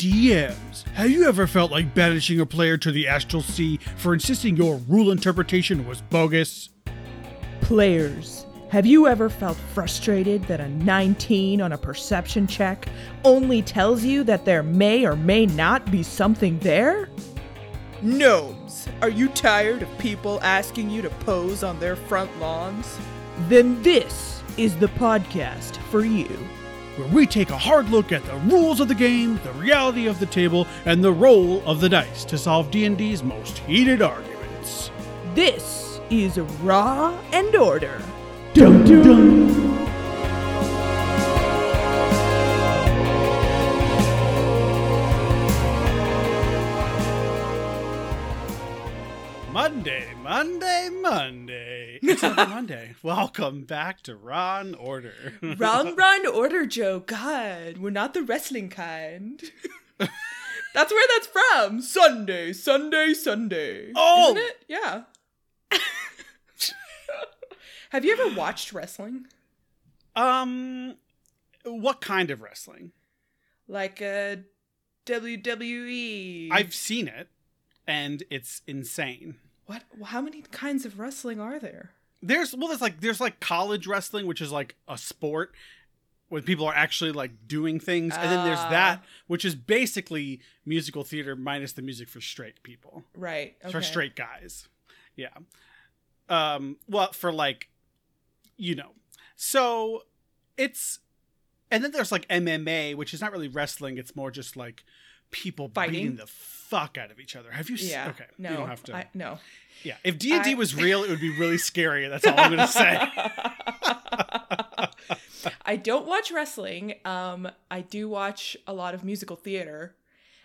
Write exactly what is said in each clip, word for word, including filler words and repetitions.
D Ms, have you ever felt like banishing a player to the Astral Sea for insisting your rule interpretation was bogus? Players, have you ever felt frustrated that a nineteen on a perception check only tells you that there may or may not be something there? Gnomes, are you tired of people asking you to pose on their front lawns? Then this is the podcast for you, where we take a hard look at the rules of the game, the reality of the table, and the roll of the dice to solve D and D's most heated arguments. This is Raw and Order. Dun, dun, dun. Monday, Monday, Monday. It's another Monday. Welcome back to Raw and Order. Wrong Raw and Order, Joe. God, we're not the wrestling kind. That's where that's from. Sunday, Sunday, Sunday. Oh! Isn't it? Yeah. Have you ever watched wrestling? Um, what kind of wrestling? Like a W W E. I've seen it. And it's insane. What? How many kinds of wrestling are there? There's well, there's like there's like college wrestling, which is like a sport when people are actually like doing things, uh, and then there's that, which is basically musical theater minus the music for straight people, right? Okay. For straight guys, yeah. Um, well, for like, you know, so it's, and then there's like M M A, which is not really wrestling; it's more just like people fighting, beating the fuck out of each other. Have you seen? Yeah, okay. No, you don't have to. I, no. Yeah. If D and D I... was real, it would be really scary. That's all I'm going to say. I don't watch wrestling. Um, I do watch a lot of musical theater.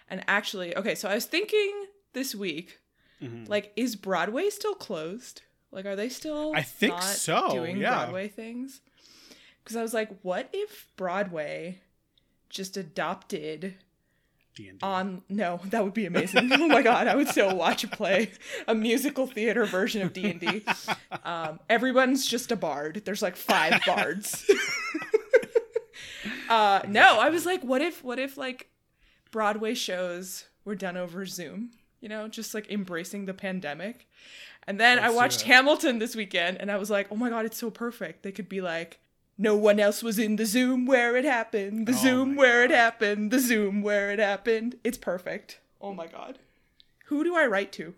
And actually, okay, so I was thinking this week, mm-hmm. like, is Broadway still closed? Like, are they still I think not so. doing yeah. Broadway things? Because I was like, what if Broadway just adopted... D and D. On no, that would be amazing. Oh my god, I would so watch a play, a musical theater version of D and D. Um, everyone's just a bard. There's like five bards. uh, no, I was like, what if, what if like Broadway shows were done over Zoom? You know, just like embracing the pandemic. And then Let's I watched Hamilton this weekend, and I was like, oh my god, it's so perfect. They could be like, no one else was in the Zoom where it happened. The oh Zoom where God. it happened. The Zoom where it happened. It's perfect. Oh my God. Who do I write to?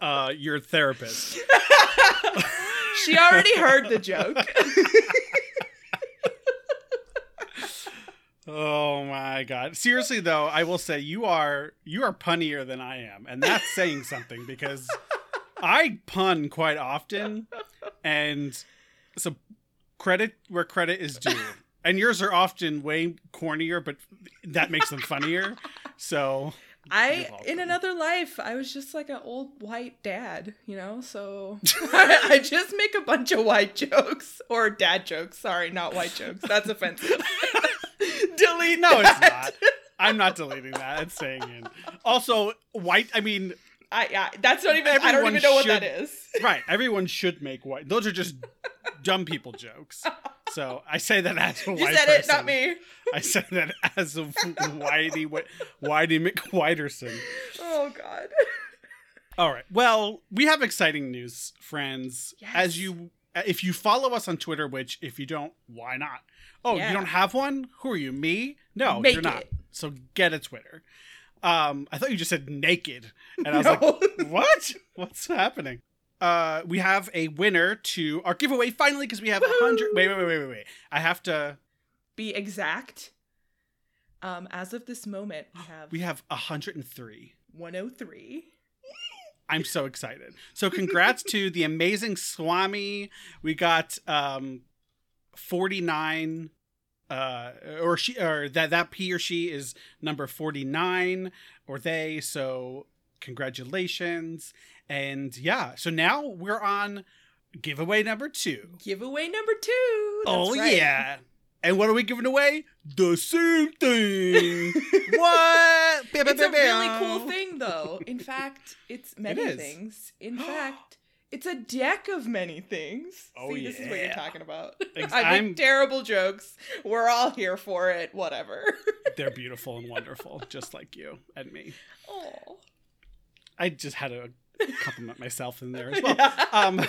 uh, your therapist. She already heard the joke. Oh my God. Seriously though, I will say you are, you are punnier than I am. And that's saying something because I pun quite often. And so credit where credit is due. And yours are often way cornier, but that makes them funnier. So I, in another life, I was just like an old white dad, you know, so I, I just make a bunch of white jokes or dad jokes. Sorry, not white jokes. That's offensive. Delete No, that. It's not. I'm not deleting that. It's staying in. Also, white, I mean... I, I, that's not even, everyone I don't even know should, what that is. Right. Everyone should make white. Those are just dumb people jokes. So I say that as a white person. You said it, not me. I said that as a whitey, whitey McWhiterson. Oh, God. All right. Well, we have exciting news, friends. Yes. As you, if you follow us on Twitter, which if you don't, why not? Oh, yeah. You don't have one? Who are you, me? No, make you're not. It. So get a Twitter. Um, I thought you just said naked. And I was no. like, what? What's happening? Uh, we have a winner to our giveaway finally because we have one hundred. Wait, wait, wait, wait, wait, wait. I have to be exact. Um, as of this moment, we have we have one hundred three. one oh three. I'm so excited. So congrats to the amazing Swami. We got um forty-nine. Uh, or she, or that that he or she is number forty-nine, or they. So congratulations, and yeah. So now we're on giveaway number two. Giveaway number two. That's oh right. yeah. And what are we giving away? The same thing. What? It's a really cool thing, though. In fact, it's many it things. In fact, It's a deck of many things. Oh, see, this yeah. is what you're talking about. Ex- I make I'm... terrible jokes. We're all here for it. Whatever. They're beautiful and wonderful, just like you and me. Oh. I just had to compliment myself in there as well. Yeah. Um,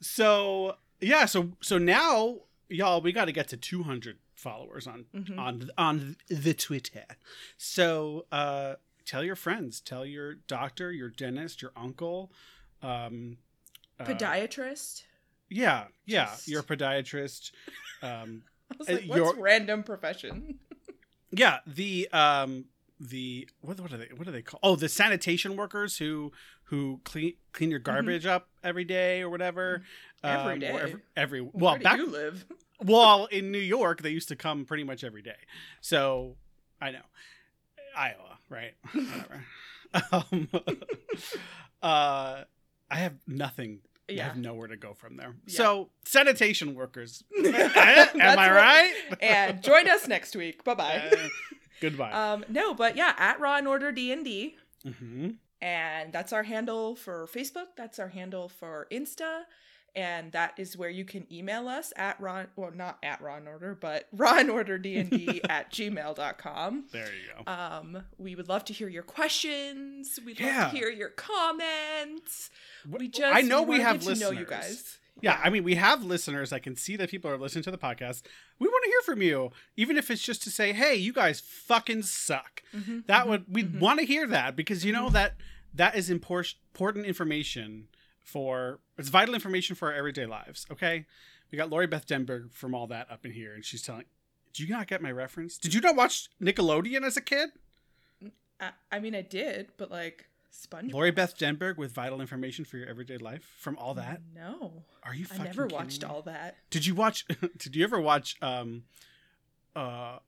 so yeah, so so now, y'all, we got to get to two hundred followers on mm-hmm. on on the Twitter. So uh, tell your friends, tell your doctor, your dentist, your uncle. Um, uh, podiatrist. Yeah, yeah, Just... you're a podiatrist. Um, I was like, what's your... random profession? yeah, the um, the what what are they what are they called? Oh, the sanitation workers who who clean clean your garbage mm-hmm. up every day or whatever. Mm-hmm. Um, every day, every, every well, where do back, you live? Well, in New York, they used to come pretty much every day. So I know Iowa, right? Whatever. um, uh. I have nothing. Yeah. I have nowhere to go from there. Yeah. So, sanitation workers. Am I right? And join us next week. Bye-bye. Uh, goodbye. Um, no, but yeah, at Raw and Order D and D. Mm-hmm. And that's our handle for Facebook. That's our handle for Insta. And that is where you can email us at Raw, well, not at Raw and Order, but Raw and Order D and D at gmail dot com. There you go. Um, we would love to hear your questions. We'd yeah. love to hear your comments. We just I know we, we have listeners. To know you guys. Yeah, yeah, I mean, we have listeners. I can see that people are listening to the podcast. We want to hear from you, even if it's just to say, "Hey, you guys fucking suck." Mm-hmm, that mm-hmm, would we mm-hmm. want to hear that, because you know mm-hmm. that that is impor- important information. For it's vital information for our everyday lives. Okay, we got Lori Beth Denberg from All That up in here, and she's telling, "Did you not get my reference? Did you not watch Nickelodeon as a kid?" I, I mean, I did, but like SpongeBob. Lori Beth Denberg with vital information for your everyday life from All That. No, are you? Fucking I never watched me? All That. Did you watch? Did you ever watch? Um, uh,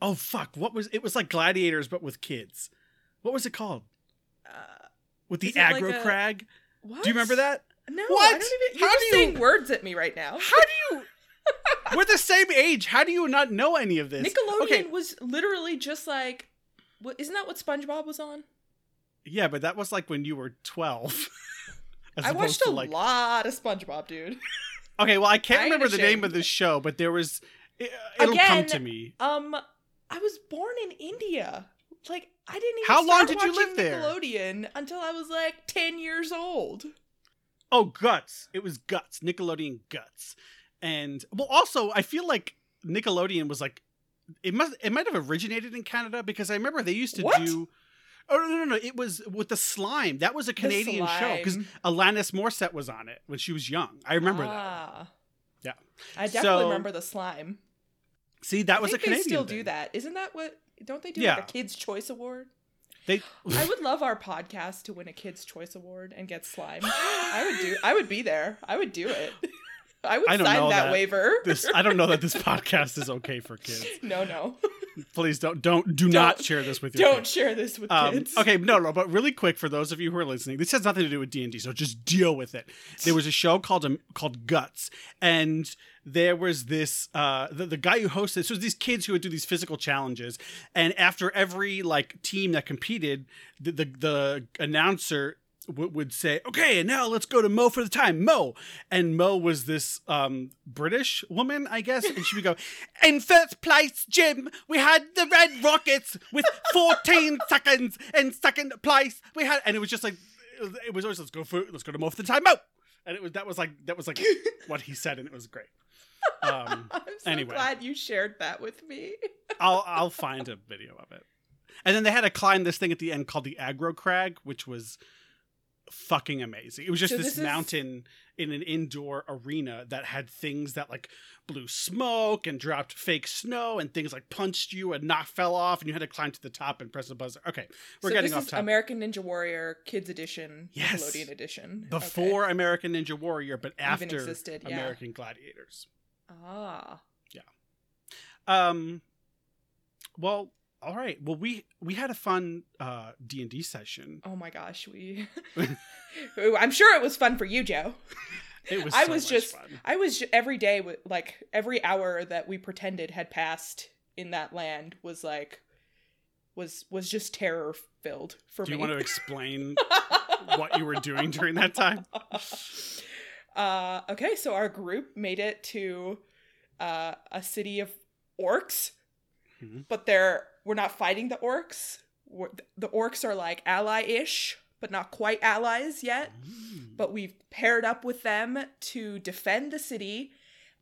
oh fuck! What was it? Was like Gladiators, but with kids. What was it called? Uh, with the Aggro like a- Crag. What? Do you remember that? No, what? I don't even... You're how just do you... saying words at me right now. How do you... We're the same age. How do you not know any of this? Nickelodeon okay. was literally just like... Isn't that what SpongeBob was on? Yeah, but that was like when you were twelve. I watched a like... lot of SpongeBob, dude. Okay, well, I can't I remember the name of this show, but there was... It, it'll Again, come to me. Um, I was born in India. Like, I didn't even How long did you live there? Nickelodeon until I was like ten years old. Oh, Guts. It was Guts. Nickelodeon Guts. And well, also, I feel like Nickelodeon was like, it must, it might have originated in Canada, because I remember they used to what? do, oh, no, no, no. It was with the slime. That was a Canadian show because Alanis Morissette was on it when she was young. I remember ah. that. Yeah. I definitely so, remember the slime. See, that I was think a Canadian they still thing. do that. Isn't that what? Don't they do yeah. like a Kids' Choice Award? They, I would love our podcast to win a Kids' Choice Award and get slime. I would do. I would be there. I would do it. I would I sign that, that waiver. This, I don't know that this podcast is okay for kids. No, no. Please don't, don't, do don't, not share this with your. Don't kids. share this with um, kids. Okay, no, no. But really quick, for those of you who are listening, this has nothing to do with D and D, so just deal with it. There was a show called um, called Guts, and there was this uh, the, the guy who hosted this was these kids who would do these physical challenges, and after every like team that competed, the the, the announcer w- would say, "Okay, and now let's go to Mo for the time, Mo," and Mo was this um, British woman, I guess, and she would go, "In first place, Jim, we had the Red Rockets with fourteen seconds. In second place, we had," and it was just like it was always, "Let's go for let's go to Mo for the time, Mo," and it was that was like that was like what he said, and it was great. Um, I'm so anyway. glad you shared that with me. I'll I'll find a video of it. And then they had to climb this thing at the end called the Aggro Crag, which was fucking amazing. It was just so this, this mountain is... in an indoor arena that had things that like blew smoke and dropped fake snow, and things like punched you and knocked fell off, and you had to climb to the top and press the buzzer. Okay, we're so getting this off is topic. American Ninja Warrior Kids Edition, yes. Nickelodeon Edition. Before okay. American Ninja Warrior, but after Even existed, yeah. American Gladiators. Ah. Yeah. Um, well, all right. Well, we, we had a fun uh, D and D session. Oh my gosh. We, I'm sure it was fun for you, Joe. It was so I was much just, fun. I was just, every day, like every hour that we pretended had passed in that land was like, was, was just terror filled for Do me. Do you want to explain what you were doing during that time. Uh, okay, so our group made it to uh, a city of orcs, mm-hmm. but they're we're not fighting the orcs. We're, the orcs are like ally-ish, but not quite allies yet. Mm. But we've paired up with them to defend the city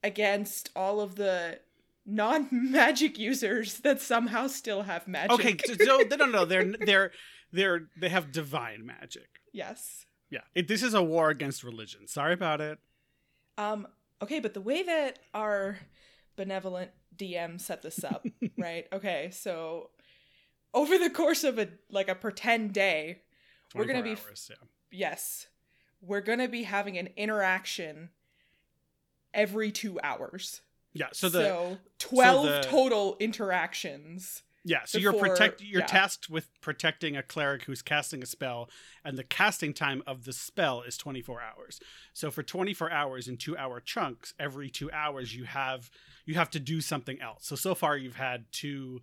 against all of the non-magic users that somehow still have magic. Okay, so no, no, they're they're they're they have divine magic. Yes. Yeah, it, this is a war against religion. Sorry about it. Um. Okay, but the way that our benevolent D M set this up, right? Okay, so over the course of a like a pretend day, we're gonna be hours, yeah. yes, we're gonna be having an interaction every two hours. Yeah. So the so twelve so the, total interactions. Yeah, so Before, you're protect you're yeah. tasked with protecting a cleric who's casting a spell, and the casting time of the spell is twenty-four hours. So for twenty-four hours in two-hour chunks, every two hours you have you have to do something else. So so far you've had two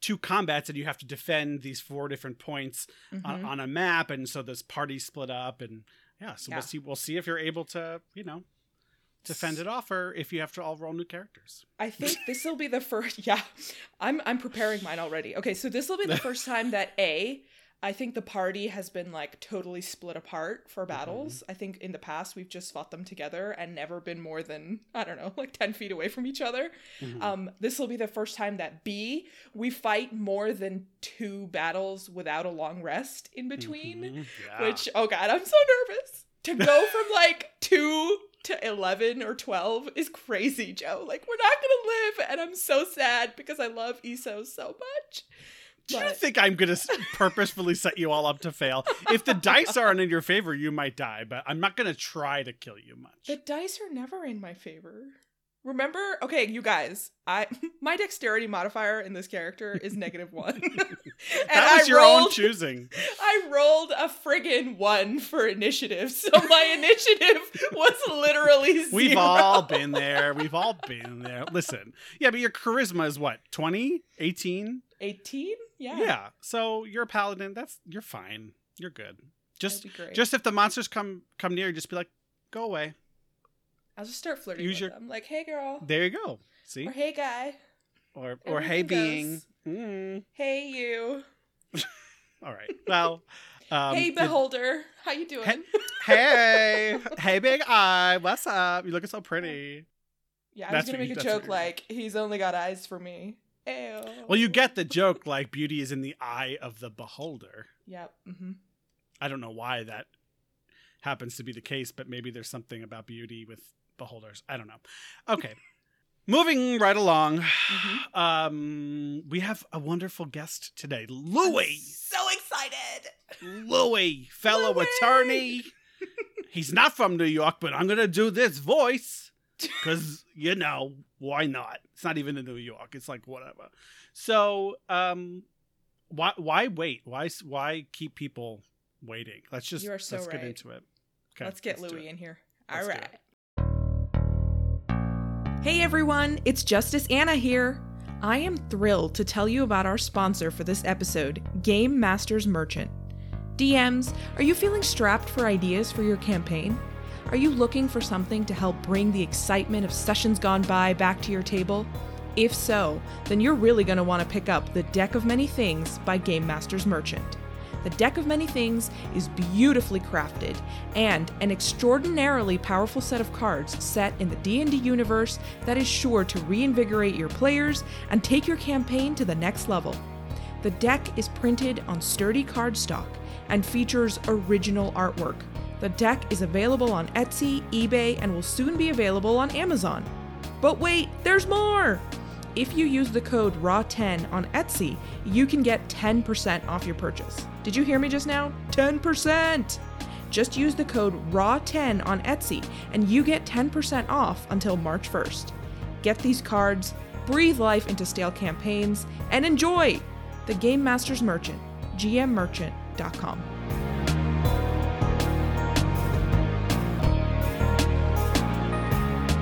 two combats, and you have to defend these four different points mm-hmm. on, on a map, and so this party's split up, and yeah, so yeah. we'll see we'll see if you're able to, you know, to fend it off, or if you have to all roll new characters. I think this will be the first... Yeah, I'm I'm preparing mine already. Okay, so this will be the first time that, A, I think the party has been, like, totally split apart for battles. Mm-hmm. I think in the past, we've just fought them together and never been more than, I don't know, like ten feet away from each other. Mm-hmm. Um, this will be the first time that, B, we fight more than two battles without a long rest in between. Mm-hmm. Yeah. Which, oh God, I'm so nervous. To go from, like, two... to eleven or twelve is crazy, Joe. Like, we're not gonna live, and I'm so sad because I love E S O so much. But... Do you think I'm gonna purposefully set you all up to fail? If the dice aren't in your favor, you might die, but I'm not gonna try to kill you much. The dice are never in my favor. Remember? Okay, you guys, I my dexterity modifier in this character is negative one. and that was I your rolled, own choosing. I rolled a friggin' one for initiative, so my initiative was literally zero. We've all been there. We've all been there. Listen, yeah, but your charisma is what, twenty? eighteen? eighteen? Yeah. Yeah, so you're a paladin. That's You're fine. You're good. Just, just if the monsters come, come near, just be like, go away. I'll just start flirting Use with your... them. Like, hey, girl. There you go. See? Or hey, guy. Or or Everything hey, being. Mm. Hey, you. All right. Well. Um, hey, beholder. Did... How you doing? Hey. Hey, big eye. What's up? You're looking so pretty. Yeah, I was going to make a joke like, he's only got eyes for me. Ew. Well, you get the joke, like, beauty is in the eye of the beholder. Yep. Mm-hmm. I don't know why that happens to be the case, but maybe there's something about beauty with... beholders. I don't know. Okay. Moving right along. Mm-hmm. Um, we have a wonderful guest today. Louis. I'm so excited. Louis, fellow Louis. attorney. He's not from New York, but I'm going to do this voice because, you know, why not? It's not even in New York. It's like whatever. So um, why why wait? Why why keep people waiting? Let's just you are so let's right. get into it. Okay, let's get let's Louis in here. Let's All right. Hey everyone, it's Justice Anna here. I am thrilled to tell you about our sponsor for this episode, Game Masters Merchant. D Ms, are you feeling strapped for ideas for your campaign? Are you looking for something to help bring the excitement of sessions gone by back to your table? If so, then you're really going to want to pick up The Deck of Many Things by Game Masters Merchant. The Deck of Many Things is beautifully crafted and an extraordinarily powerful set of cards set in the D and D universe that is sure to reinvigorate your players and take your campaign to the next level. The deck is printed on sturdy cardstock and features original artwork. The deck is available on Etsy, eBay, and will soon be available on Amazon. But wait, there's more! If you use the code raw ten on Etsy, you can get ten percent off your purchase. Did you hear me just now? ten percent! Just use the code raw ten on Etsy and you get ten percent off until March first. Get these cards, breathe life into stale campaigns, and enjoy! The Game Masters Merchant, g m merchant dot com.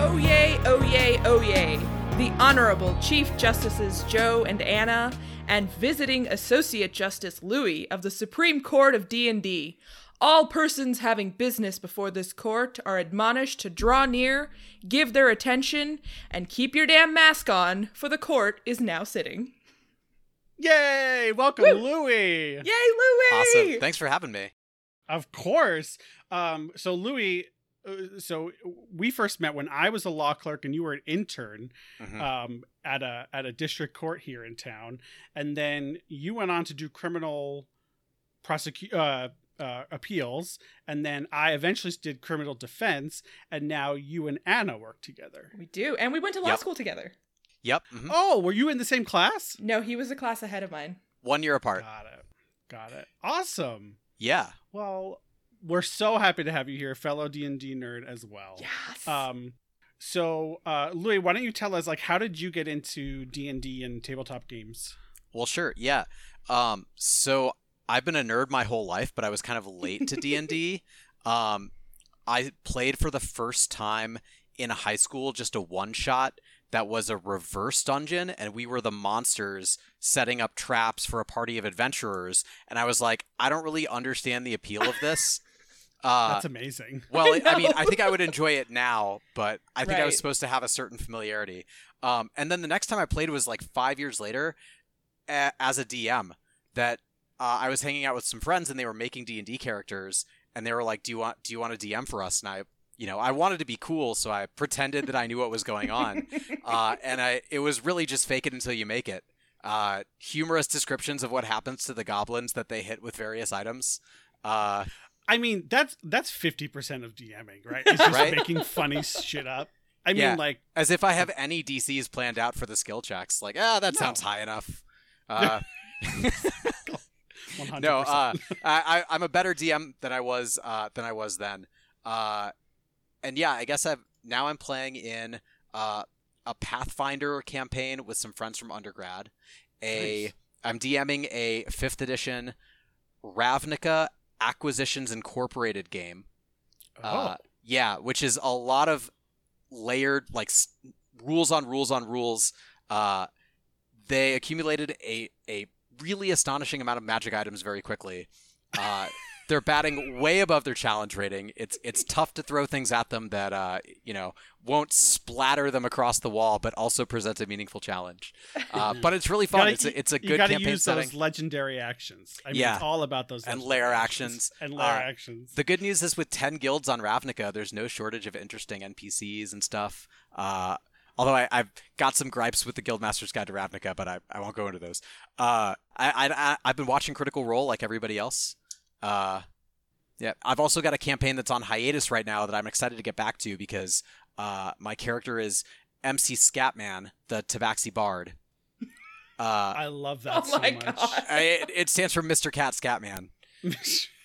Oh yay, oh yay, oh yay! The Honorable Chief Justices Joe and Anna and Visiting Associate Justice Louis of the Supreme Court of D and D All persons having business before this court are admonished to draw near, give their attention, and keep your damn mask on, for the court is now sitting. Yay! Welcome, Woo! Louis! Yay, Louis! Awesome. Thanks for having me. Of course. Um, so, Louis, uh, so we first met when I was a law clerk and you were an intern mm-hmm. um, at a at a district court here in town. And then you went on to do criminal prosecu- uh Uh, appeals, and then I eventually did criminal defense, and now you and Anna work together. We do, and we went to law yep. school together. Yep. Mm-hmm. Oh, were you in the same class? No, he was a class ahead of mine. One year apart. Got it. Got it. Awesome. Yeah. Well, we're so happy to have you here, fellow D and D nerd as well. Yes. Um. So, uh, Louis, why don't you tell us, like, how did you get into D and D and tabletop games? Well, sure. Yeah. Um. So. I've been a nerd my whole life, but I was kind of late to D and D. Um, I played for the first time in high school, just a one-shot that was a reverse dungeon, and we were the monsters setting up traps for a party of adventurers. And I was like, I don't really understand the appeal of this. Uh, That's amazing. Well, I, I mean, I think I would enjoy it now, but I think right. I was supposed to have a certain familiarity. Um, and then the next time I played was like five years later a- as a D M that... Uh, I was hanging out with some friends and they were making D and D characters and they were like, do you want, do you want a D M for us? And I, you know, I wanted to be cool. So I pretended that I knew what was going on. Uh, and I, it was really just fake it until you make it. Uh, humorous descriptions of what happens to the goblins that they hit with various items. Uh, I mean, that's, that's fifty percent of DMing, right? It's just right? making funny shit up. I yeah. mean, like, as if I have any D Cs planned out for the skill checks. Like, ah, oh, that no. sounds high enough. Uh, one hundred percent. No, uh, I, I'm a better D M than I was uh, than I was then, uh, and yeah, I guess I've now I'm playing in uh, a Pathfinder campaign with some friends from undergrad. A nice. I'm DMing a fifth edition Ravnica Acquisitions Incorporated game. Oh. Uh, yeah, which is a lot of layered like s- rules on rules on rules. Uh, they accumulated a a. really astonishing amount of magic items very quickly. Uh, they're batting way above their challenge rating. It's it's tough to throw things at them that uh, you know won't splatter them across the wall, but also presents a meaningful challenge. Uh, but it's really fun. Gotta, it's a, it's a good campaign setting. You gotta use those legendary actions. I mean, yeah. It's all about those and lair actions. actions and lair uh, actions. The good news is with ten guilds on Ravnica, there's no shortage of interesting N P Cs and stuff. Uh, Although I, I've got some gripes with the Guildmaster's Guide to Ravnica, but I, I won't go into those. Uh, I, I, I've been watching Critical Role like everybody else. Uh, yeah, I've also got a campaign that's on hiatus right now that I'm excited to get back to because uh, my character is M C Scatman, the Tabaxi Bard. Uh, I love that oh so my much. God. I, it stands for Mister Cat Scatman.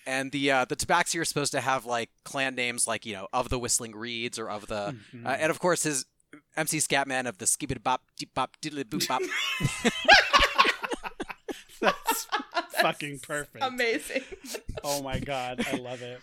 And the uh, the Tabaxi are supposed to have like clan names like, you know, of the Whistling Reeds or of the... Mm-hmm. Uh, and of course his... M C Scatman of the skibidi bop, deep bop, diddly boop bop. That's, That's fucking perfect. Amazing. Oh my God. I love it.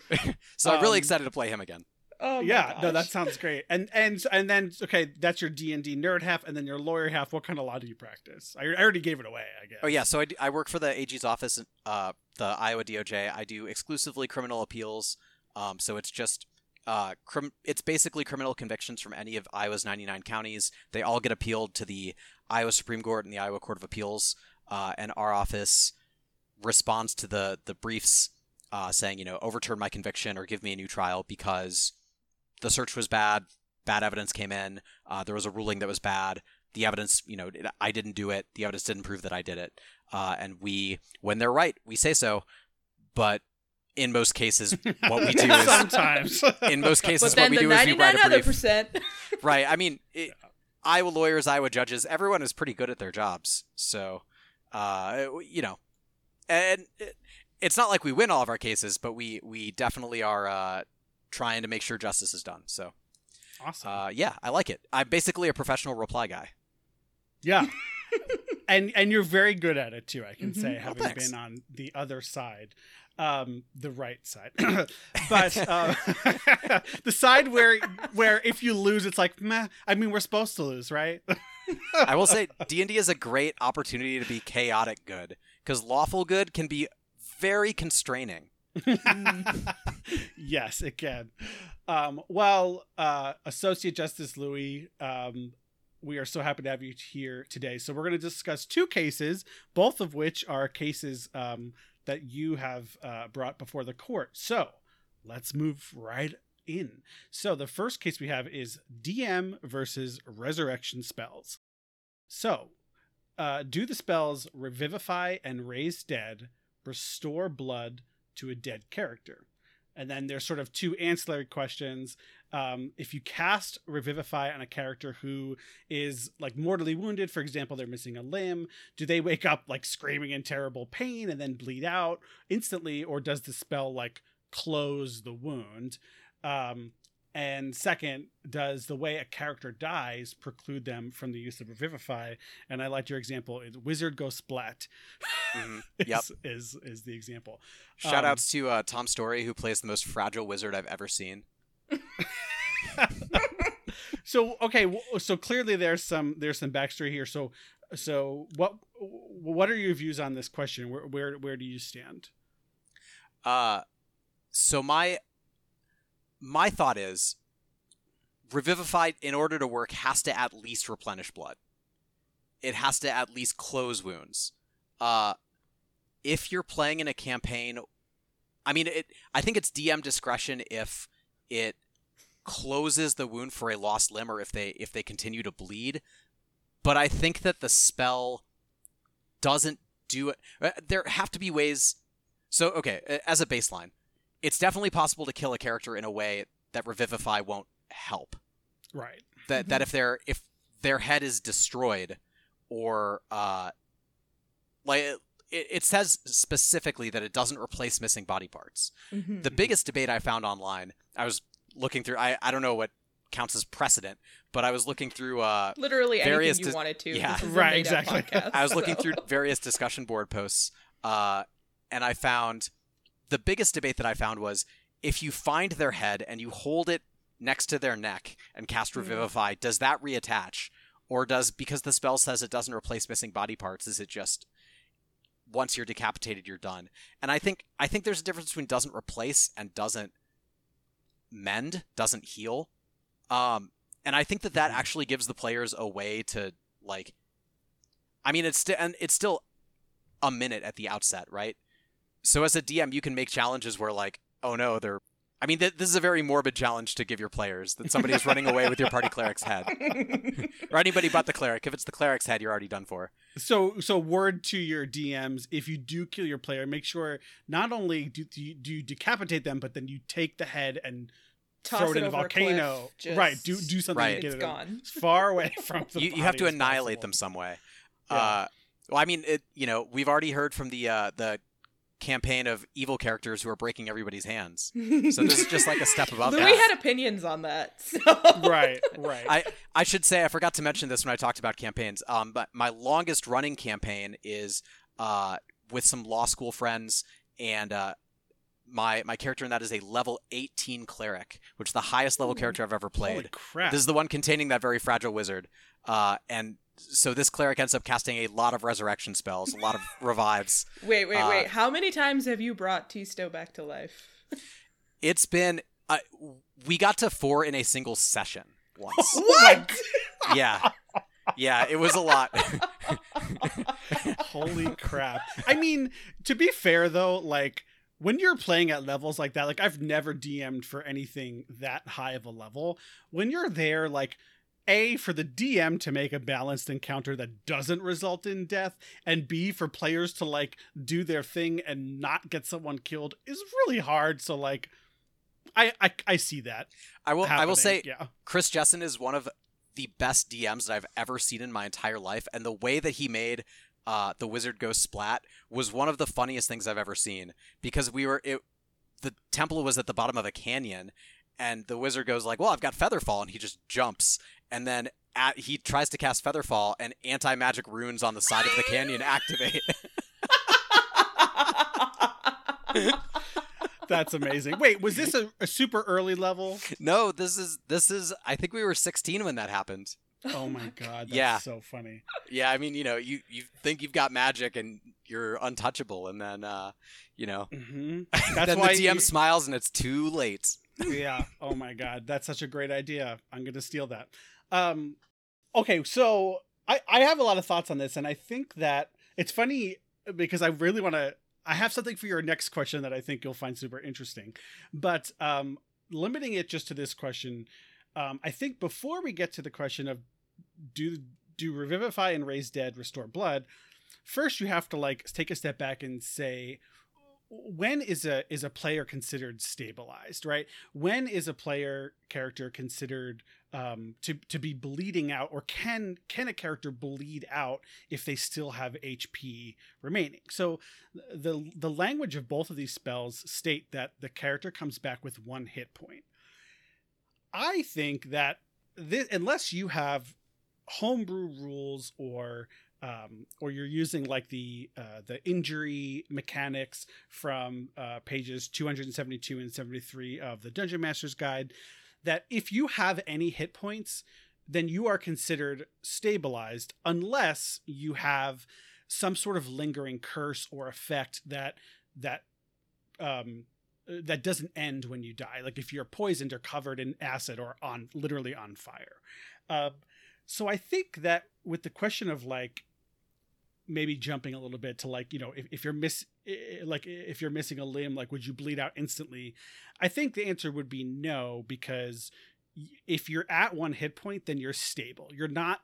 So um, I'm really excited to play him again. Oh my yeah, gosh. No, that sounds great. And and and then, okay, that's your D and D nerd half, and then your lawyer half. What kind of law do you practice? I, I already gave it away, I guess. Oh yeah, so I, do, I work for the A G's office, uh, the Iowa D O J. I do exclusively criminal appeals, um, so it's just... Uh, crim- it's basically criminal convictions from any of Iowa's ninety-nine counties. They all get appealed to the Iowa Supreme Court and the Iowa Court of Appeals, uh, and our office responds to the the briefs uh, saying, you know, overturn my conviction or give me a new trial because the search was bad, bad evidence came in, uh, there was a ruling that was bad, the evidence, you know, I didn't do it, the evidence didn't prove that I did it, uh, and we, when they're right, we say so, but in most cases, what we do is sometimes. In most cases, what we do is we write a brief. Percent. Right. I mean, it, Iowa lawyers, Iowa judges, everyone is pretty good at their jobs. So, uh, you know, and it, it's not like we win all of our cases, but we we definitely are uh, trying to make sure justice is done. So, awesome. Uh, yeah, I like it. I'm basically a professional reply guy. Yeah. and and you're very good at it too. I can mm-hmm. say, having oh, been on the other side. Um, the right side, but uh, the side where where if you lose, it's like meh. I mean, we're supposed to lose, right? I will say D and D is a great opportunity to be chaotic good because lawful good can be very constraining. Yes, it can. Um, well, uh, Associate Justice Louis, um, we are so happy to have you here today. So we're going to discuss two cases, both of which are cases um, that you have uh, brought before the court. So let's move right in. So the first case we have is D M versus Resurrection Spells. So uh, do the spells Revivify and Raise Dead restore blood to a dead character? And then there's sort of two ancillary questions. Um, if you cast Revivify on a character who is like mortally wounded, for example, they're missing a limb, do they wake up like screaming in terrible pain and then bleed out instantly? Or does the spell like close the wound? Um, and second, does the way a character dies preclude them from the use of Revivify? And I liked your example. Wizard goes splat. Mm-hmm. is, yep. is is the example. Shout um, outs to uh, Tom Story, who plays the most fragile wizard I've ever seen. So, okay. So clearly there's some, there's some backstory here. So, so what, what are your views on this question? Where, where, where do you stand? Uh, so my, My thought is, Revivify, in order to work, has to at least replenish blood. It has to at least close wounds. Uh, if you're playing in a campaign, I mean, it. I think it's D M discretion if it closes the wound for a lost limb or if they if they continue to bleed. But I think that the spell doesn't do it. There have to be ways. So, okay, as a baseline, it's definitely possible to kill a character in a way that Revivify won't help. Right. That mm-hmm. that if their if their head is destroyed, or uh, like it, it says specifically that it doesn't replace missing body parts. Mm-hmm. The biggest debate I found online, I was looking through. I, I don't know what counts as precedent, but I was looking through uh, literally various anything you dis- wanted to. Yeah, right. Exactly. Podcast, I was so. looking through various discussion board posts, uh, and I found. The biggest debate that I found was if you find their head and you hold it next to their neck and cast Revivify, does that reattach? Or does, because the spell says it doesn't replace missing body parts, is it just once you're decapitated, you're done? And I think I think there's a difference between doesn't replace and doesn't mend, doesn't heal. Um, and I think that that actually gives the players a way to, like, I mean, it's st- and it's still a minute at the outset, right? So as a D M, you can make challenges where, like, oh no, they're... I mean, th- this is a very morbid challenge to give your players, that somebody is running away with your party cleric's head. Or anybody but the cleric. If it's the cleric's head, you're already done for. So so word to your D Ms, if you do kill your player, make sure not only do, do, you, do you decapitate them, but then you take the head and toss throw it, it in a volcano. A cliff, right, do do something right. to get it's it gone. Far away from the you, body. You have to annihilate possible. them some way. Yeah. Uh, well, I mean, it, you know, we've already heard from the uh, the... campaign of evil characters who are breaking everybody's hands, so this is just like a step above that. We had opinions on that, so. right right I I should say I forgot to mention this when I talked about campaigns, um but my longest running campaign is uh with some law school friends, and uh my my character in that is a level eighteen cleric, which is the highest level Ooh. character I've ever played. Holy crap. This is the one containing that very fragile wizard, uh and so this cleric ends up casting a lot of resurrection spells, a lot of revives. Wait, wait, uh, wait. How many times have you brought Tisto back to life? It's been... Uh, we got to four in a single session once. What? Yeah. Yeah, it was a lot. Holy crap. I mean, to be fair, though, like... when you're playing at levels like that, like, I've never D M'd for anything that high of a level. When you're there, like... A, for the D M to make a balanced encounter that doesn't result in death, and B, for players to, like, do their thing and not get someone killed is really hard. So, like, I I, I see that. I will happening. I will say, yeah. Chris Jessen is one of the best D Ms that I've ever seen in my entire life, and the way that he made uh, the wizard go splat was one of the funniest things I've ever seen, because we were it, the temple was at the bottom of a canyon, and the wizard goes like, well, I've got Featherfall, and he just jumps. And then at, he tries to cast Featherfall, and anti-magic runes on the side of the canyon activate. That's amazing. Wait, was this a, a super early level? No, this is this is. I think we were sixteen when that happened. Oh my God, that's yeah. so funny. Yeah, I mean, you know, you, you think you've got magic and you're untouchable, and then, uh, you know, mm-hmm. that's then why the D M you... smiles and it's too late. Yeah, oh my God, that's such a great idea. I'm going to steal that. Um, okay, so I, I have a lot of thoughts on this, and I think that it's funny because I really want to, I have something for your next question that I think you'll find super interesting, but um, limiting it just to this question, um, I think before we get to the question of do do Revivify and Raise Dead restore blood, first you have to like take a step back and say, when is a is a player considered stabilized, right? When is a player character considered um, to to be bleeding out, or can can a character bleed out if they still have H P remaining? So the the language of both of these spells state that the character comes back with one hit point. I think that this, unless you have homebrew rules or Um, or you're using like the uh, the injury mechanics from uh, pages two seventy-two and seventy-three of the Dungeon Master's Guide, that if you have any hit points, then you are considered stabilized unless you have some sort of lingering curse or effect that that um, that doesn't end when you die. Like if you're poisoned or covered in acid or on literally on fire. Uh, so I think that with the question of like, maybe jumping a little bit to like, you know, if, if you're miss, like if you're missing a limb, like would you bleed out instantly? I think the answer would be no, because if you're at one hit point, then you're stable. You're not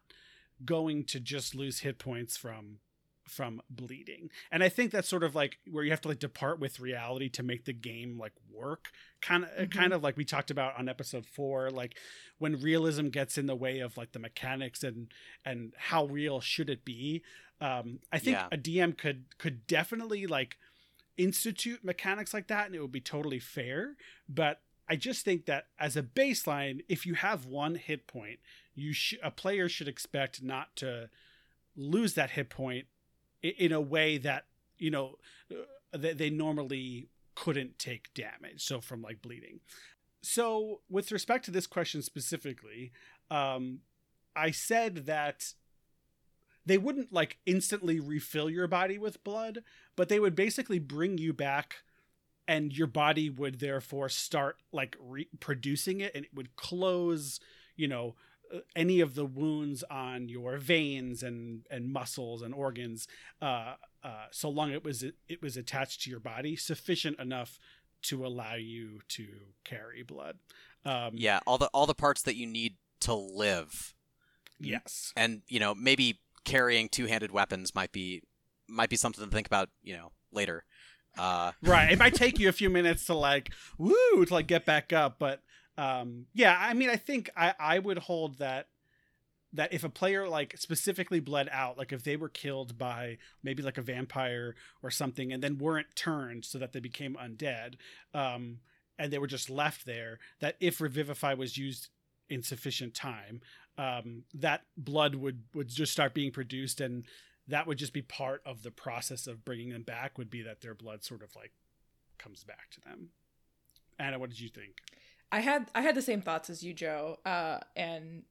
going to just lose hit points from, from bleeding. And I think that's sort of like where you have to like depart with reality to make the game like work, kind of, mm-hmm. kind of like we talked about on episode four, like when realism gets in the way of like the mechanics and, and how real should it be? Um, I think yeah. a D M could, could definitely like institute mechanics like that, and it would be totally fair. But I just think that as a baseline, if you have one hit point, you should, a player should expect not to lose that hit point in a way that, you know, they normally couldn't take damage. So from like bleeding. So with respect to this question specifically, um, I said that they wouldn't like instantly refill your body with blood, but they would basically bring you back, and your body would therefore start like reproducing it, and it would close, you know, any of the wounds on your veins and, and muscles and organs, uh, uh, so long it was it was attached to your body, sufficient enough to allow you to carry blood. Um, yeah, all the all the parts that you need to live. Yes, and you know, maybe carrying two-handed weapons might be might be something to think about, you know, later. Uh... right, it might take you a few minutes to like woo to like get back up, but. Um, yeah, I mean, I think I, I would hold that that if a player like specifically bled out, like if they were killed by maybe like a vampire or something and then weren't turned so that they became undead, um, and they were just left there, that if Revivify was used in sufficient time, um, that blood would, would just start being produced, and that would just be part of the process of bringing them back, would be that their blood sort of like comes back to them. Anna, what did you think? I had I had the same thoughts as you, Joe, uh, and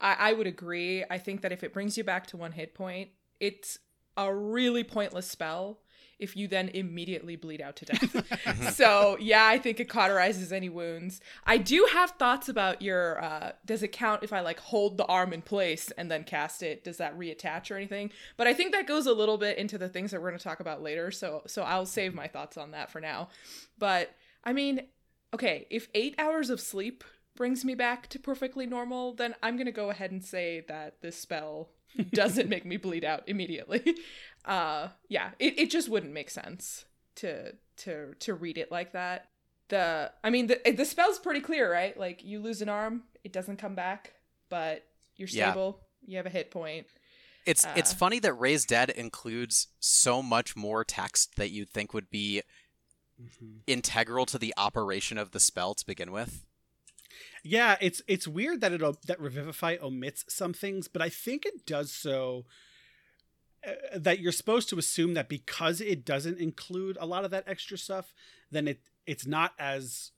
I, I would agree. I think that if it brings you back to one hit point, it's a really pointless spell if you then immediately bleed out to death. So, yeah, I think it cauterizes any wounds. I do have thoughts about your, uh, does it count if I, like, hold the arm in place and then cast it? Does that reattach or anything? But I think that goes a little bit into the things that we're going to talk about later, so so I'll save my thoughts on that for now. But, I mean... okay, if eight hours of sleep brings me back to perfectly normal, then I'm going to go ahead and say that this spell doesn't make me bleed out immediately. Uh, yeah, it, it just wouldn't make sense to to to read it like that. The I mean, the, the spell's pretty clear, right? Like, you lose an arm, it doesn't come back, but you're stable, yeah. You have a hit point. It's, uh, it's funny that Raise Dead includes so much more text that you'd think would be... mm-hmm. integral to the operation of the spell to begin with. Yeah, it's it's weird that it that Revivify omits some things, but I think it does so uh, that you're supposed to assume that because it doesn't include a lot of that extra stuff, then it it's not as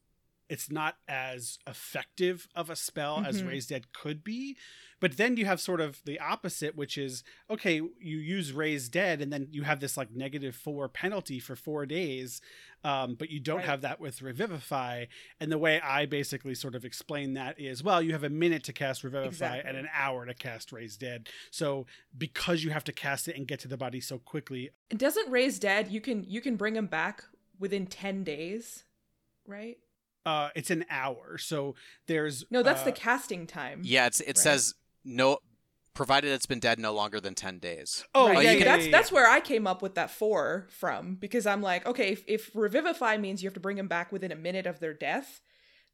it's not as effective of a spell mm-hmm. as Raise Dead could be. But then you have sort of the opposite, which is, okay, you use Raise Dead and then you have this like negative four penalty for four days, um, but you don't right. have that with Revivify. And the way I basically sort of explain that is, well, you have a minute to cast Revivify exactly. and an hour to cast Raise Dead. So because you have to cast it and get to the body so quickly. It doesn't Raise Dead. You can, you can bring them back within ten days, right? Uh, it's an hour. So there's no, that's uh, the casting time. Yeah. It's, it right? says, no, provided it's been dead no longer than ten days. Oh, right. yeah, yeah, can, yeah, that's yeah. that's where I came up with that four from, because I'm like, okay, if, if Revivify means you have to bring them back within a minute of their death,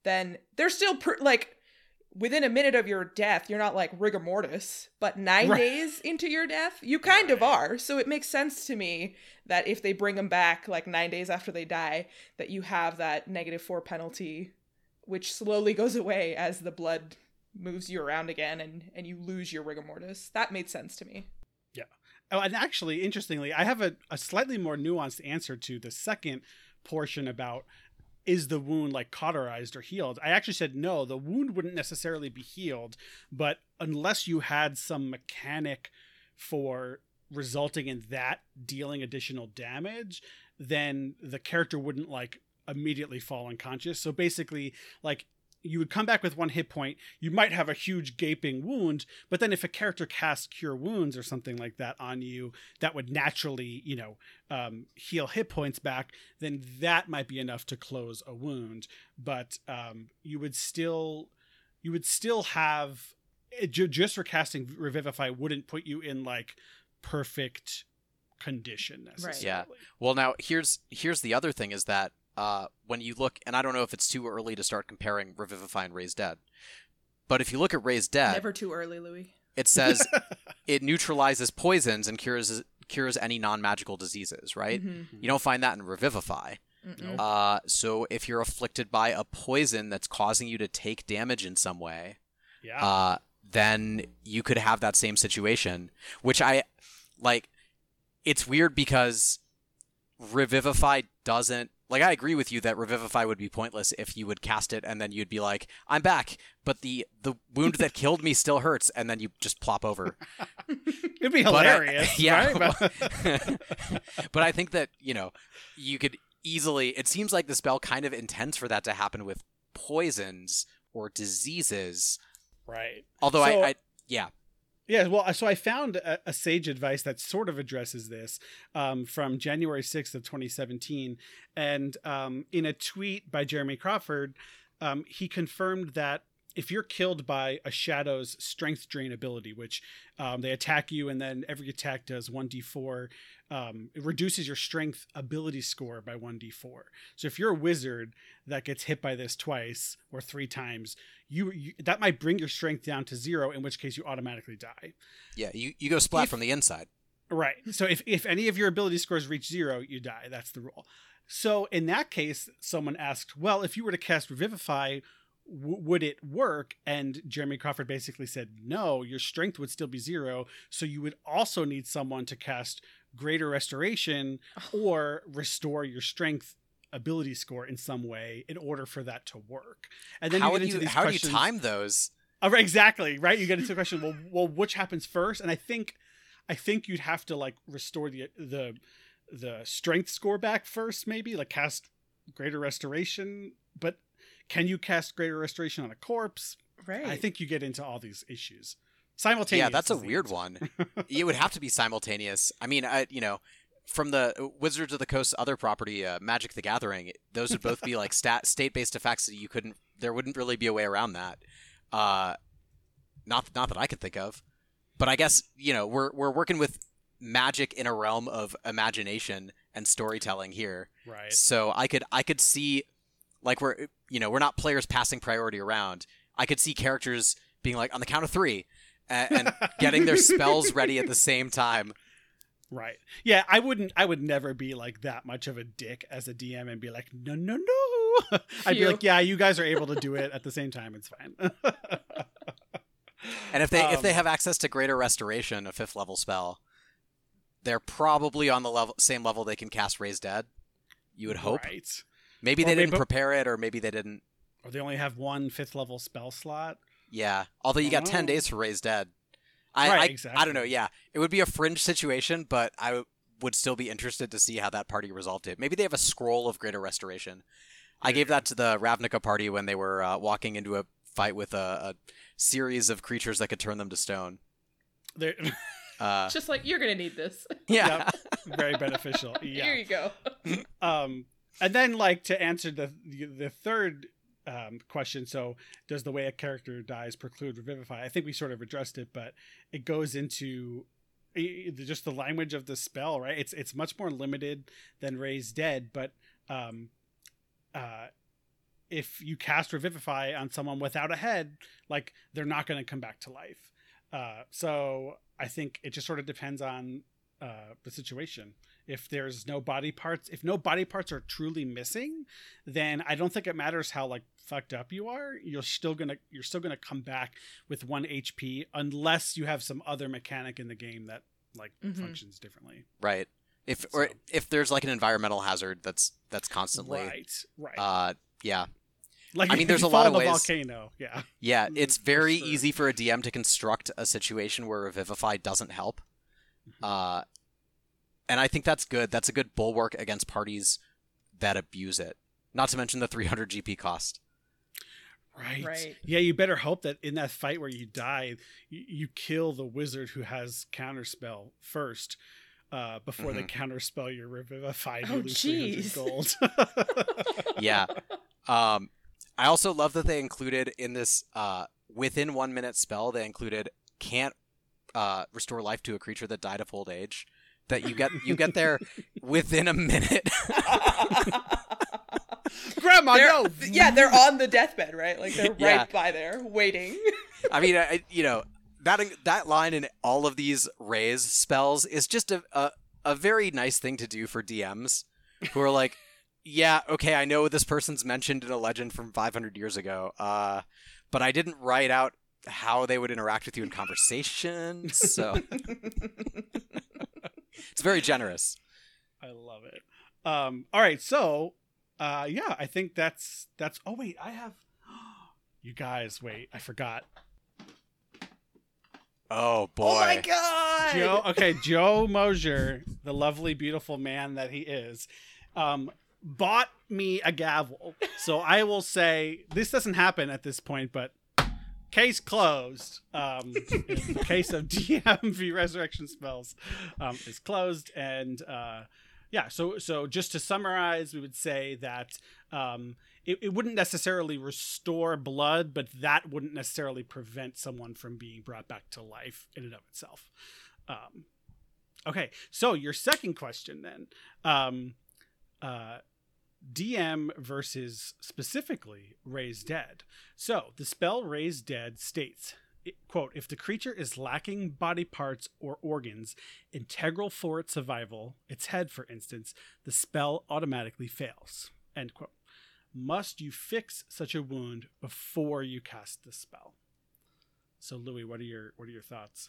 then they're still per- like within a minute of your death. You're not like rigor mortis, but nine right. days into your death, you kind right. of are. So it makes sense to me that if they bring them back like nine days after they die, that you have that negative four penalty, which slowly goes away as the blood moves you around again and and you lose your rigor mortis. That made sense to me. Yeah. Oh, and actually, interestingly, I have a, a slightly more nuanced answer to the second portion about, is the wound like cauterized or healed? I actually said no, the wound wouldn't necessarily be healed, but unless you had some mechanic for resulting in that dealing additional damage, then the character wouldn't like immediately fall unconscious. So basically, like, you would come back with one hit point. You might have a huge gaping wound, but then if a character casts Cure Wounds or something like that on you, that would naturally, you know, um, heal hit points back. Then that might be enough to close a wound, but um, you would still, you would still have, just for casting Revivify wouldn't put you in like perfect condition necessarily. Right. Yeah. Well, now here's here's the other thing is that. Uh, when you look, and I don't know if it's too early to start comparing Revivify and Raise Dead, but if you look at Raise Dead... Never too early, Louis. It says it neutralizes poisons and cures cures any non-magical diseases, right? Mm-hmm. You don't find that in Revivify. Uh, so if you're afflicted by a poison that's causing you to take damage in some way, yeah. uh, then you could have that same situation, which I, like, it's weird because Revivify doesn't... Like, I agree with you that Revivify would be pointless if you would cast it and then you'd be like, I'm back, but the, the wound that killed me still hurts, and then you just plop over. It'd be hilarious. But, uh, yeah. Right? But I think that, you know, you could easily... It seems like the spell kind of intends for that to happen with poisons or diseases. Right. Although so, I, I... Yeah. Yeah, well, so I found a, a sage advice that sort of addresses this um, from January sixth of twenty seventeen. And um, in a tweet by Jeremy Crawford, um, he confirmed that if you're killed by a Shadow's Strength Drain ability, which um, they attack you and then every attack does one d four, um, it reduces your strength ability score by one d four. So if you're a wizard that gets hit by this twice or three times, You, you that might bring your strength down to zero, in which case you automatically die. Yeah, you, you go splat if, from the inside. Right. So if, if any of your ability scores reach zero, you die. That's the rule. So in that case, someone asked, well, if you were to cast Revivify, w- would it work? And Jeremy Crawford basically said, no, your strength would still be zero. So you would also need someone to cast Greater Restoration or restore your strength ability score in some way in order for that to work. And then how you get into you, these how questions. How do you time those? Oh, right, exactly, right? You get into the question, well, well, which happens first? And I think I think you'd have to like restore the the the strength score back first, maybe, like cast Greater Restoration. But can you cast Greater Restoration on a corpse? Right. I think you get into all these issues. Simultaneous. Yeah, that's a weird one. It would have to be simultaneous. I mean, I you know, from the Wizards of the Coast's other property, uh, Magic the Gathering, those would both be like stat state-based effects that you couldn't... There wouldn't really be a way around that. Uh, not not that I can think of. But I guess, you know, we're we're working with magic in a realm of imagination and storytelling here. Right. So I could I could see, like, we're, you know, we're not players passing priority around. I could see characters being like, on the count of three, and, and getting their spells ready at the same time. Right. Yeah, I wouldn't I would never be like that much of a dick as a D M and be like, no, no, no. I'd be like, yeah, you guys are able to do it at the same time. It's fine. And if they um, if they have access to Greater Restoration, a fifth level spell, they're probably on the level, same level they can cast Raise Dead. You would hope. Right. Maybe or they maybe, didn't prepare it, or maybe they didn't. Or they only have one fifth level spell slot? Yeah. Although you got oh. ten days for Raise Dead. I, right, I, exactly. I don't know, yeah. It would be a fringe situation, but I w- would still be interested to see how that party resolved it. Maybe they have a scroll of Greater Restoration. I gave that to the Ravnica party when they were uh, walking into a fight with a, a series of creatures that could turn them to stone. They're uh, just like, you're going to need this. Yeah. Yep. Very beneficial. Yeah. Here you go. um, and then, like, to answer the the third um, question, so does the way a character dies preclude Revivify? I think we sort of addressed it, but it goes into just the language of the spell, right? It's, it's much more limited than Raise Dead, but... Um, Uh, if you cast Revivify on someone without a head, like, they're not going to come back to life. Uh, so I think it just sort of depends on uh, the situation. If there's no body parts, if no body parts are truly missing, then I don't think it matters how like fucked up you are. You're still gonna you're still gonna come back with one H P unless you have some other mechanic in the game that like mm-hmm. functions differently. Right. If or if there's like an environmental hazard that's that's constantly right, right. Uh, yeah. Like I mean, there's a lot of ways. Volcano, yeah. Yeah, it's very for sure. easy for a D M to construct a situation where Revivify doesn't help, mm-hmm. uh, and I think that's good. That's a good bulwark against parties that abuse it. Not to mention the three hundred G P cost. Right. right. Yeah, you better hope that in that fight where you die, you, you kill the wizard who has counterspell first. Uh, before mm-hmm. they counterspell your Revivify, oh, you lose three hundred gold. yeah. Um, I also love that they included in this uh, within one minute spell, they included can't uh, restore life to a creature that died of old age. That you get you get there within a minute. Grandma, they're, no. Yeah, they're on the deathbed, right? Like they're yeah. right by there waiting. I mean, I, you know. That that line in all of these raise spells is just a, a, a very nice thing to do for D Ms who are like, yeah, okay, I know this person's mentioned in a legend from five hundred years ago, uh, but I didn't write out how they would interact with you in conversation, so... It's very generous. I love it. Um, all right, so, uh, yeah, I think that's... that's. Oh, wait, I have... You guys, wait, I forgot... Oh, boy. Oh, my God. Joe, okay, Joe Mosier, the lovely, beautiful man that he is, um, bought me a gavel. So I will say, this doesn't happen at this point, but case closed. Um, in the case of D M v. Resurrection Spells um, is closed. And, uh, yeah, so so just to summarize, we would say that um, it, it wouldn't necessarily restore blood, but that wouldn't necessarily prevent someone from being brought back to life in and of itself. Um, okay, so your second question then. Um, uh, D M versus specifically Raise Dead. So the spell Raise Dead states... It, quote, if the creature is lacking body parts or organs integral for its survival, its head, for instance, the spell automatically fails, end quote. Must you fix such a wound before you cast the spell? So, Louis, what are your what are your thoughts?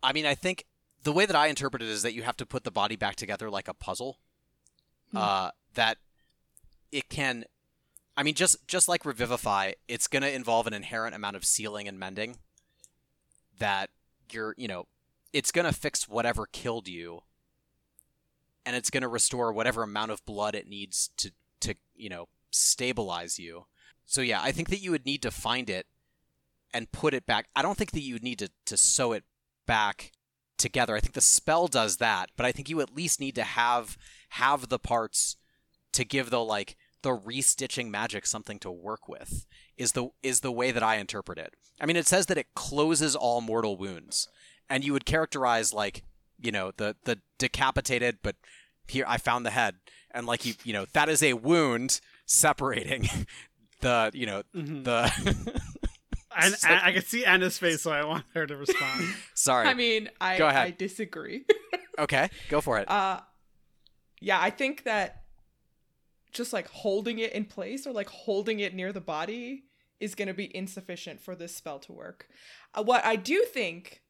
I mean, I think the way that I interpret it is that you have to put the body back together like a puzzle. Hmm. Uh, that it can... I mean, just just like Revivify, it's going to involve an inherent amount of sealing and mending that you're, you know, it's going to fix whatever killed you, and it's going to restore whatever amount of blood it needs to, to, you know, stabilize you. So, yeah, I think that you would need to find it and put it back. I don't think that you would need to, to sew it back together. I think the spell does that, but I think you at least need to have have the parts to give the, like... the restitching magic something to work with is the is the way that I interpret it. I mean, it says that it closes all mortal wounds, and you would characterize like, you know, the the decapitated, but here I found the head, and like you you know that is a wound separating the you know mm-hmm. the. And so, I, I could see Anna's face, so I want her to respond. Sorry, I mean I go ahead. I disagree. Okay, go for it. Uh, yeah, I think that. Just like holding it in place or like holding it near the body is going to be insufficient for this spell to work. Uh, what I do think,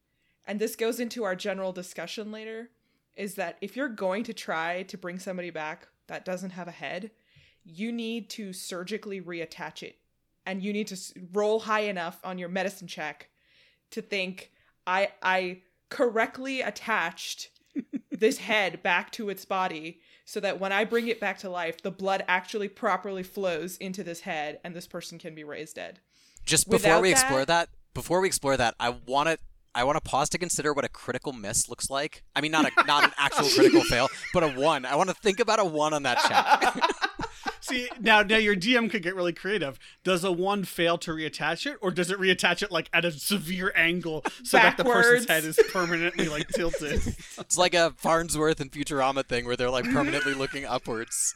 and this goes into our general discussion later, is that if you're going to try to bring somebody back that doesn't have a head, you need to surgically reattach it. And you need to roll high enough on your medicine check to think, I I correctly attached this head back to its body so that when I bring it back to life, the blood actually properly flows into this head and this person can be raised dead. Just before Without we that, explore that, before we explore that, I want to I want to pause to consider what a critical miss looks like. I mean, not a not an actual critical fail, but a one. I want to think about a one on that check. See, now now your D M could get really creative. Does a one fail to reattach it, or does it reattach it like at a severe angle so Backwards. that the person's head is permanently like tilted? It's like a Farnsworth and Futurama thing where they're like permanently looking upwards.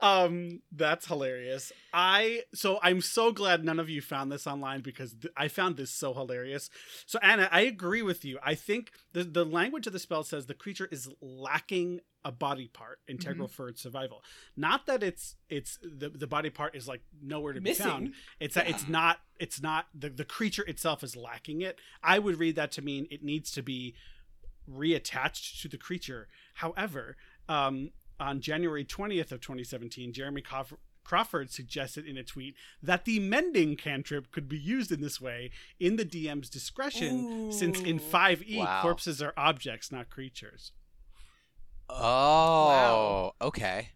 Um, that's hilarious. I, so I'm so glad none of you found this online because th- I found this so hilarious. So Anna, I agree with you. I think the, the language of the spell says the creature is lacking a body part integral mm-hmm. for its survival. Not that it's, it's the, the body part is like nowhere to Missing. be found. It's yeah. it's not, it's not the, the creature itself is lacking it. I would read that to mean it needs to be reattached to the creature. However, um, on January twentieth of twenty seventeen, Jeremy Crawf- Crawford suggested in a tweet that the mending cantrip could be used in this way in the D M's discretion, Ooh, since in five E, wow. corpses are objects, not creatures. Oh, wow. Okay.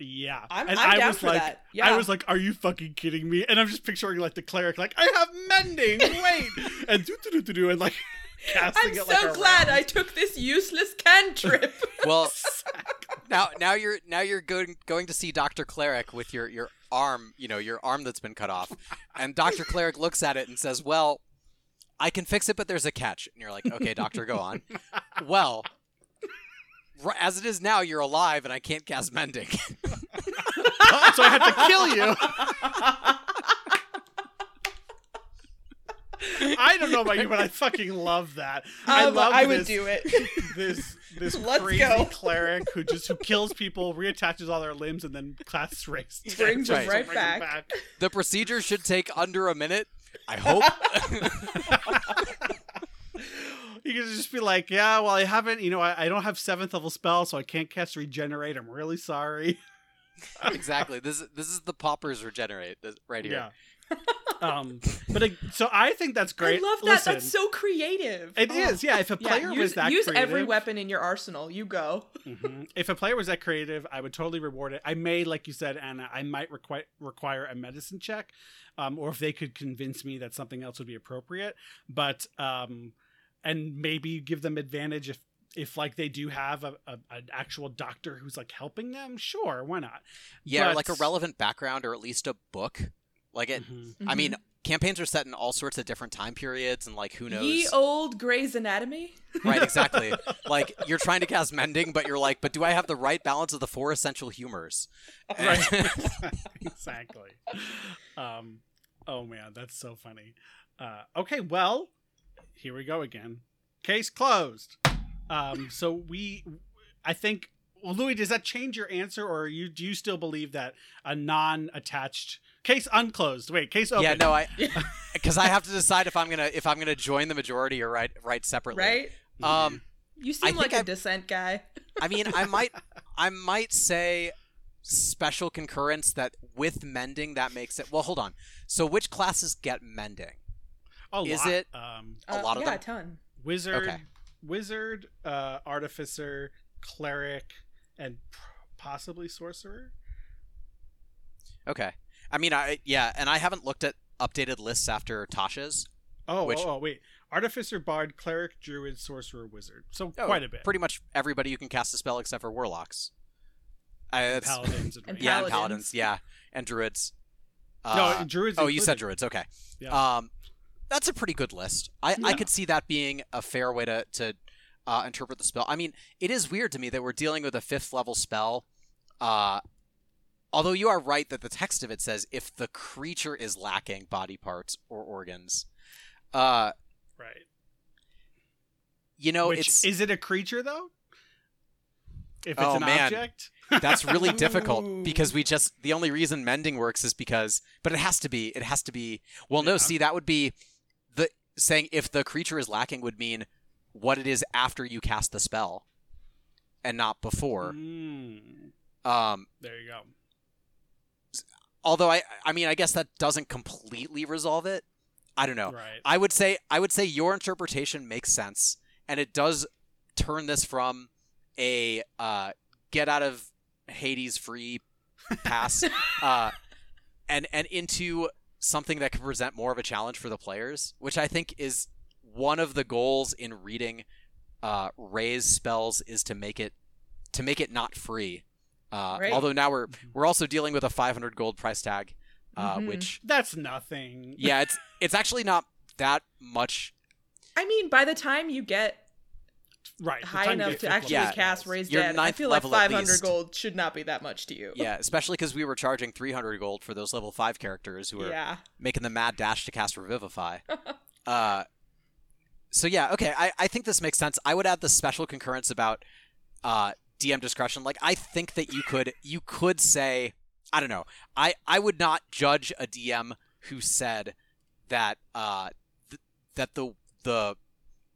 Yeah. I'm, and I'm I down was for like, that. Yeah. I was like, are you fucking kidding me? And I'm just picturing like the cleric, like, I have mending, wait! And do-do-do-do-do, and like... I'm so like glad I took this useless cantrip. Well, now now you're now you're going going to see Doctor Cleric with your, your arm, you know, your arm that's been cut off. And Doctor Cleric looks at it and says, "Well, I can fix it, but there's a catch." And you're like, "Okay, doctor, go on." Well, as it is now, you're alive and I can't cast mending. So I had to kill you. I don't know about you, but I fucking love that. Um, I love. I would this, do it. This this Let's crazy go. cleric who just who kills people, reattaches all their limbs, and then casts race. Brings them right, right back. back. The procedure should take under a minute. I hope. You can just be like, yeah, well, I haven't. You know, I, I don't have seventh level spell, so I can't cast regenerate. I'm really sorry. Exactly. This this is the paupers regenerate right here. Yeah. um but I, so I think that's great. I love that. Listen, that's so creative. It oh. is, yeah. If a player yeah, use, was that use creative, every weapon in your arsenal. You go. Mm-hmm. If a player was that creative, I would totally reward it. I may, like you said, Anna, I might requ- require a medicine check, um, or if they could convince me that something else would be appropriate. But um, and maybe give them advantage if. If like they do have a, a an actual doctor who's like helping them, sure, why not? Yeah, but... or like a relevant background or at least a book. Like it. Mm-hmm. I mean, campaigns are set in all sorts of different time periods, and like who knows? Ye old Grey's Anatomy. Right, exactly. Like you're trying to cast mending, but you're like, but do I have the right balance of the four essential humors? Right. Exactly. Um. Oh man, that's so funny. Uh. Okay. Well, here we go again. Case closed. Um, so we, I think, well, Louis, does that change your answer, or are you, do you still believe that a non-attached case unclosed? Wait, case open. Yeah, no, I, because I have to decide if I'm gonna if I'm gonna join the majority or write write separately. Right. Um, you seem I like a I, dissent guy. I mean, I might I might say special concurrence that with mending that makes it. Well, hold on. So which classes get mending? A Is lot. it um, a uh, lot of yeah, them? Yeah, a ton. Wizard. Okay. Wizard, uh, artificer, cleric, and p- possibly sorcerer. Okay, I mean, I yeah, and I haven't looked at updated lists after Tasha's. Oh, which... oh, oh, wait, artificer, bard, cleric, druid, sorcerer, wizard. So oh, quite a bit. Pretty much everybody who can cast a spell except for warlocks. I, and paladins and, and yeah, paladins. and paladins, yeah, and druids. Uh, no, druids. Oh, included. You said druids. Okay. Yeah. Um, That's a pretty good list. I, yeah. I could see that being a fair way to, to uh, interpret the spell. I mean, it is weird to me that we're dealing with a fifth level spell. Uh, although you are right that the text of it says if the creature is lacking body parts or organs. Uh, right. You know, Which, it's... Is it a creature, though? If it's oh, an man. object? That's really difficult because we just... The only reason mending works is because... But it has to be... It has to be... Well, no, yeah. see, that would be... the saying if the creature is lacking would mean what it is after you cast the spell. and not before. Mm. Um, there you go. Although I, I mean, I guess that doesn't completely resolve it. I don't know. Right. I would say, I would say your interpretation makes sense, and it does turn this from a uh, get out of Hades free pass, uh, and and into something that can present more of a challenge for the players, which I think is one of the goals in reading uh, Ray's spells, is to make it to make it not free. Uh, right. Although now we're we're also dealing with a five hundred gold price tag, uh, mm-hmm. which that's nothing. Yeah, it's it's actually not that much. I mean, by the time you get right high enough to actually yeah, cast Raise Dead, I feel like five hundred gold should not be that much to you. Yeah, especially because we were charging three hundred gold for those level five characters who were yeah. making the mad dash to cast Revivify. uh, so yeah, okay, I I think this makes sense. I would add the special concurrence about. Uh, D M discretion. Like, I think that you could you could say, I don't know, I, I would not judge a D M who said that uh th- that the the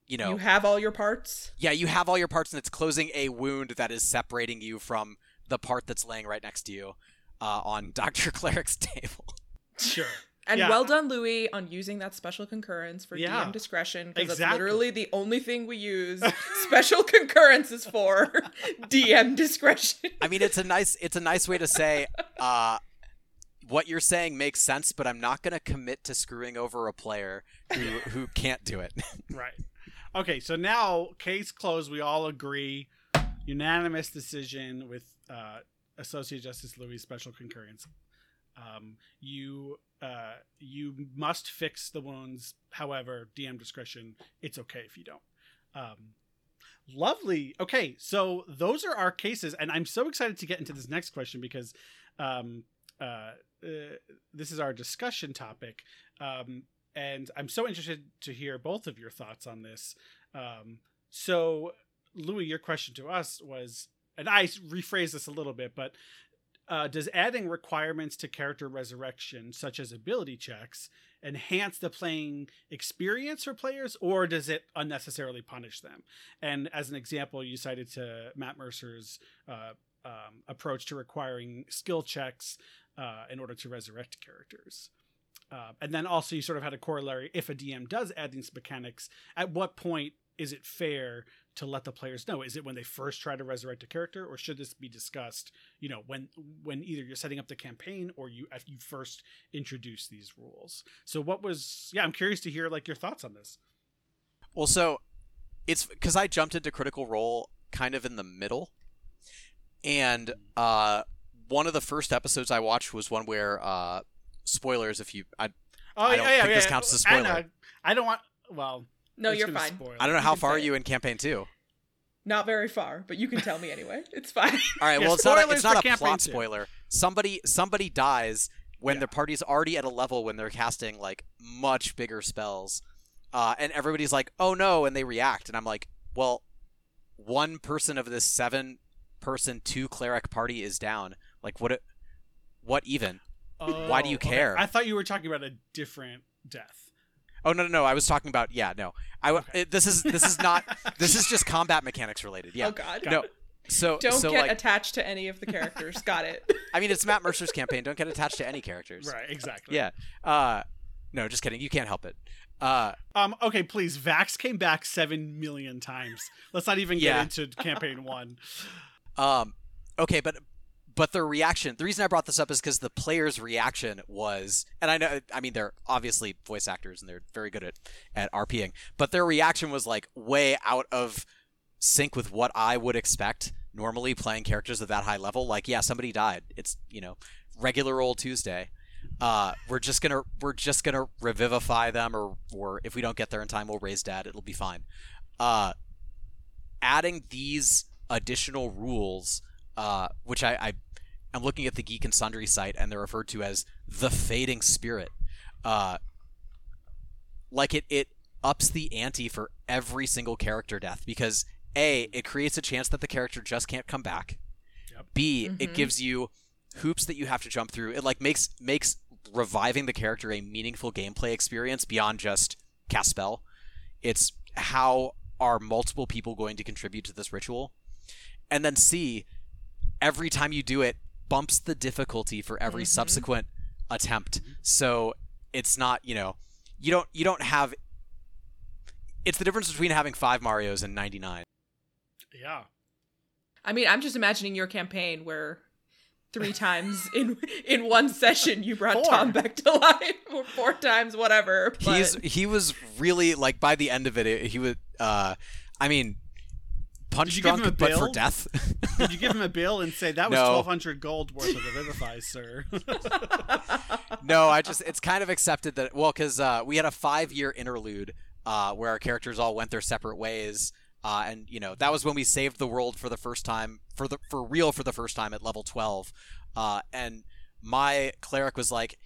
you know you have all your parts. Yeah, you have all your parts, and it's closing a wound that is separating you from the part that's laying right next to you uh, on Doctor Cleric's table. Sure. And yeah. well done, Louis, on using that special concurrence for yeah. D M discretion, because exactly. that's literally the only thing we use special concurrences for, D M discretion. I mean, it's a nice it's a nice way to say uh, what you're saying makes sense, but I'm not going to commit to screwing over a player who who can't do it. Right. Okay, so now, case closed. We all agree. Unanimous decision with uh, Associate Justice Louis' special concurrence. Um, you... Uh, you must fix the wounds. However, D M discretion, it's okay if you don't. Um, lovely. Okay, so those are our cases. And I'm so excited to get into this next question because um, uh, uh, this is our discussion topic. Um, and I'm so interested to hear both of your thoughts on this. Um, so, Louis, your question to us was, and I rephrased this a little bit, but Uh, does adding requirements to character resurrection, such as ability checks, enhance the playing experience for players, or does it unnecessarily punish them? And as an example, you cited to Matt Mercer's uh, um, approach to requiring skill checks uh, in order to resurrect characters. Uh, and then also you sort of had a corollary, if a D M does add these mechanics, at what point is it fair to let the players know? Is it when they first try to resurrect a character, or should this be discussed, you know, when when either you're setting up the campaign or you you first introduce these rules? So what was, yeah, I'm curious to hear like your thoughts on this. Well, so it's because I jumped into Critical Role kind of in the middle, and uh, one of the first episodes I watched was one where uh, spoilers. If you, I, oh, I don't yeah, think yeah, this yeah. counts as a spoiler. Anna, I don't want. Well. No, you're fine. I don't know how far are you in campaign two. Not very far, but you can tell me anyway. It's fine. All right. Well, it's not. A, it's not a plot spoiler. Somebody, somebody dies when yeah. their party's already at a level when they're casting like much bigger spells, uh, and everybody's like, "Oh no!" and they react. And I'm like, "Well, one person of this seven-person two cleric party is down. Like, what? It, what even? Oh, why do you care?" Okay. I thought you were talking about a different death. Oh no no no! I was talking about yeah no. I okay. it, this is this is not this is just combat mechanics related. Yeah. Oh God. No. So don't so get like, attached to any of the characters. Got it. I mean, it's Matt Mercer's campaign. Don't get attached to any characters. Right. Exactly. Yeah. Uh, no, just kidding. You can't help it. Uh, um. Okay. Please. Vax came back seven million times. Let's not even yeah. get into campaign one. Um. Okay, but. But the reaction, the reason I brought this up is because the player's reaction was, and I know, I mean, they're obviously voice actors and they're very good at, at RPing, but their reaction was like way out of sync with what I would expect normally playing characters at that high level. Like, yeah, somebody died. It's, you know, regular old Tuesday. Uh, we're just gonna, we're just gonna revivify them, or, or if we don't get there in time, we'll raise dad. It'll be fine. Uh, adding these additional rules. Uh, which I, I, I'm looking at the Geek and Sundry site, and they're referred to as the fading spirit. Uh, like it, it ups the ante for every single character death because A, it creates a chance that the character just can't come back. Yep. B, mm-hmm. it gives you hoops that you have to jump through. It like makes makes reviving the character a meaningful gameplay experience beyond just cast spell. It's how are multiple people going to contribute to this ritual? And then C, every time you do it, bumps the difficulty for every mm-hmm. subsequent attempt. So it's not, you know, you don't you don't have... It's the difference between having five Marios and ninety-nine. Yeah. I mean, I'm just imagining your campaign where... Three times in in one session, you brought four. Tom back to life, or four times, whatever. But... He's he was really like by the end of it, it he was. Uh, I mean, punch drunk, but bill? for death. Did you give him a bill and say that was no. twelve hundred gold worth of Revivify, sir? No, I just it's kind of accepted that. Well, because uh, we had a five year interlude uh, where our characters all went their separate ways. Uh, and, you know, that was when we saved the world for the first time, for the for real for the first time at level twelve. Uh, and my cleric was like,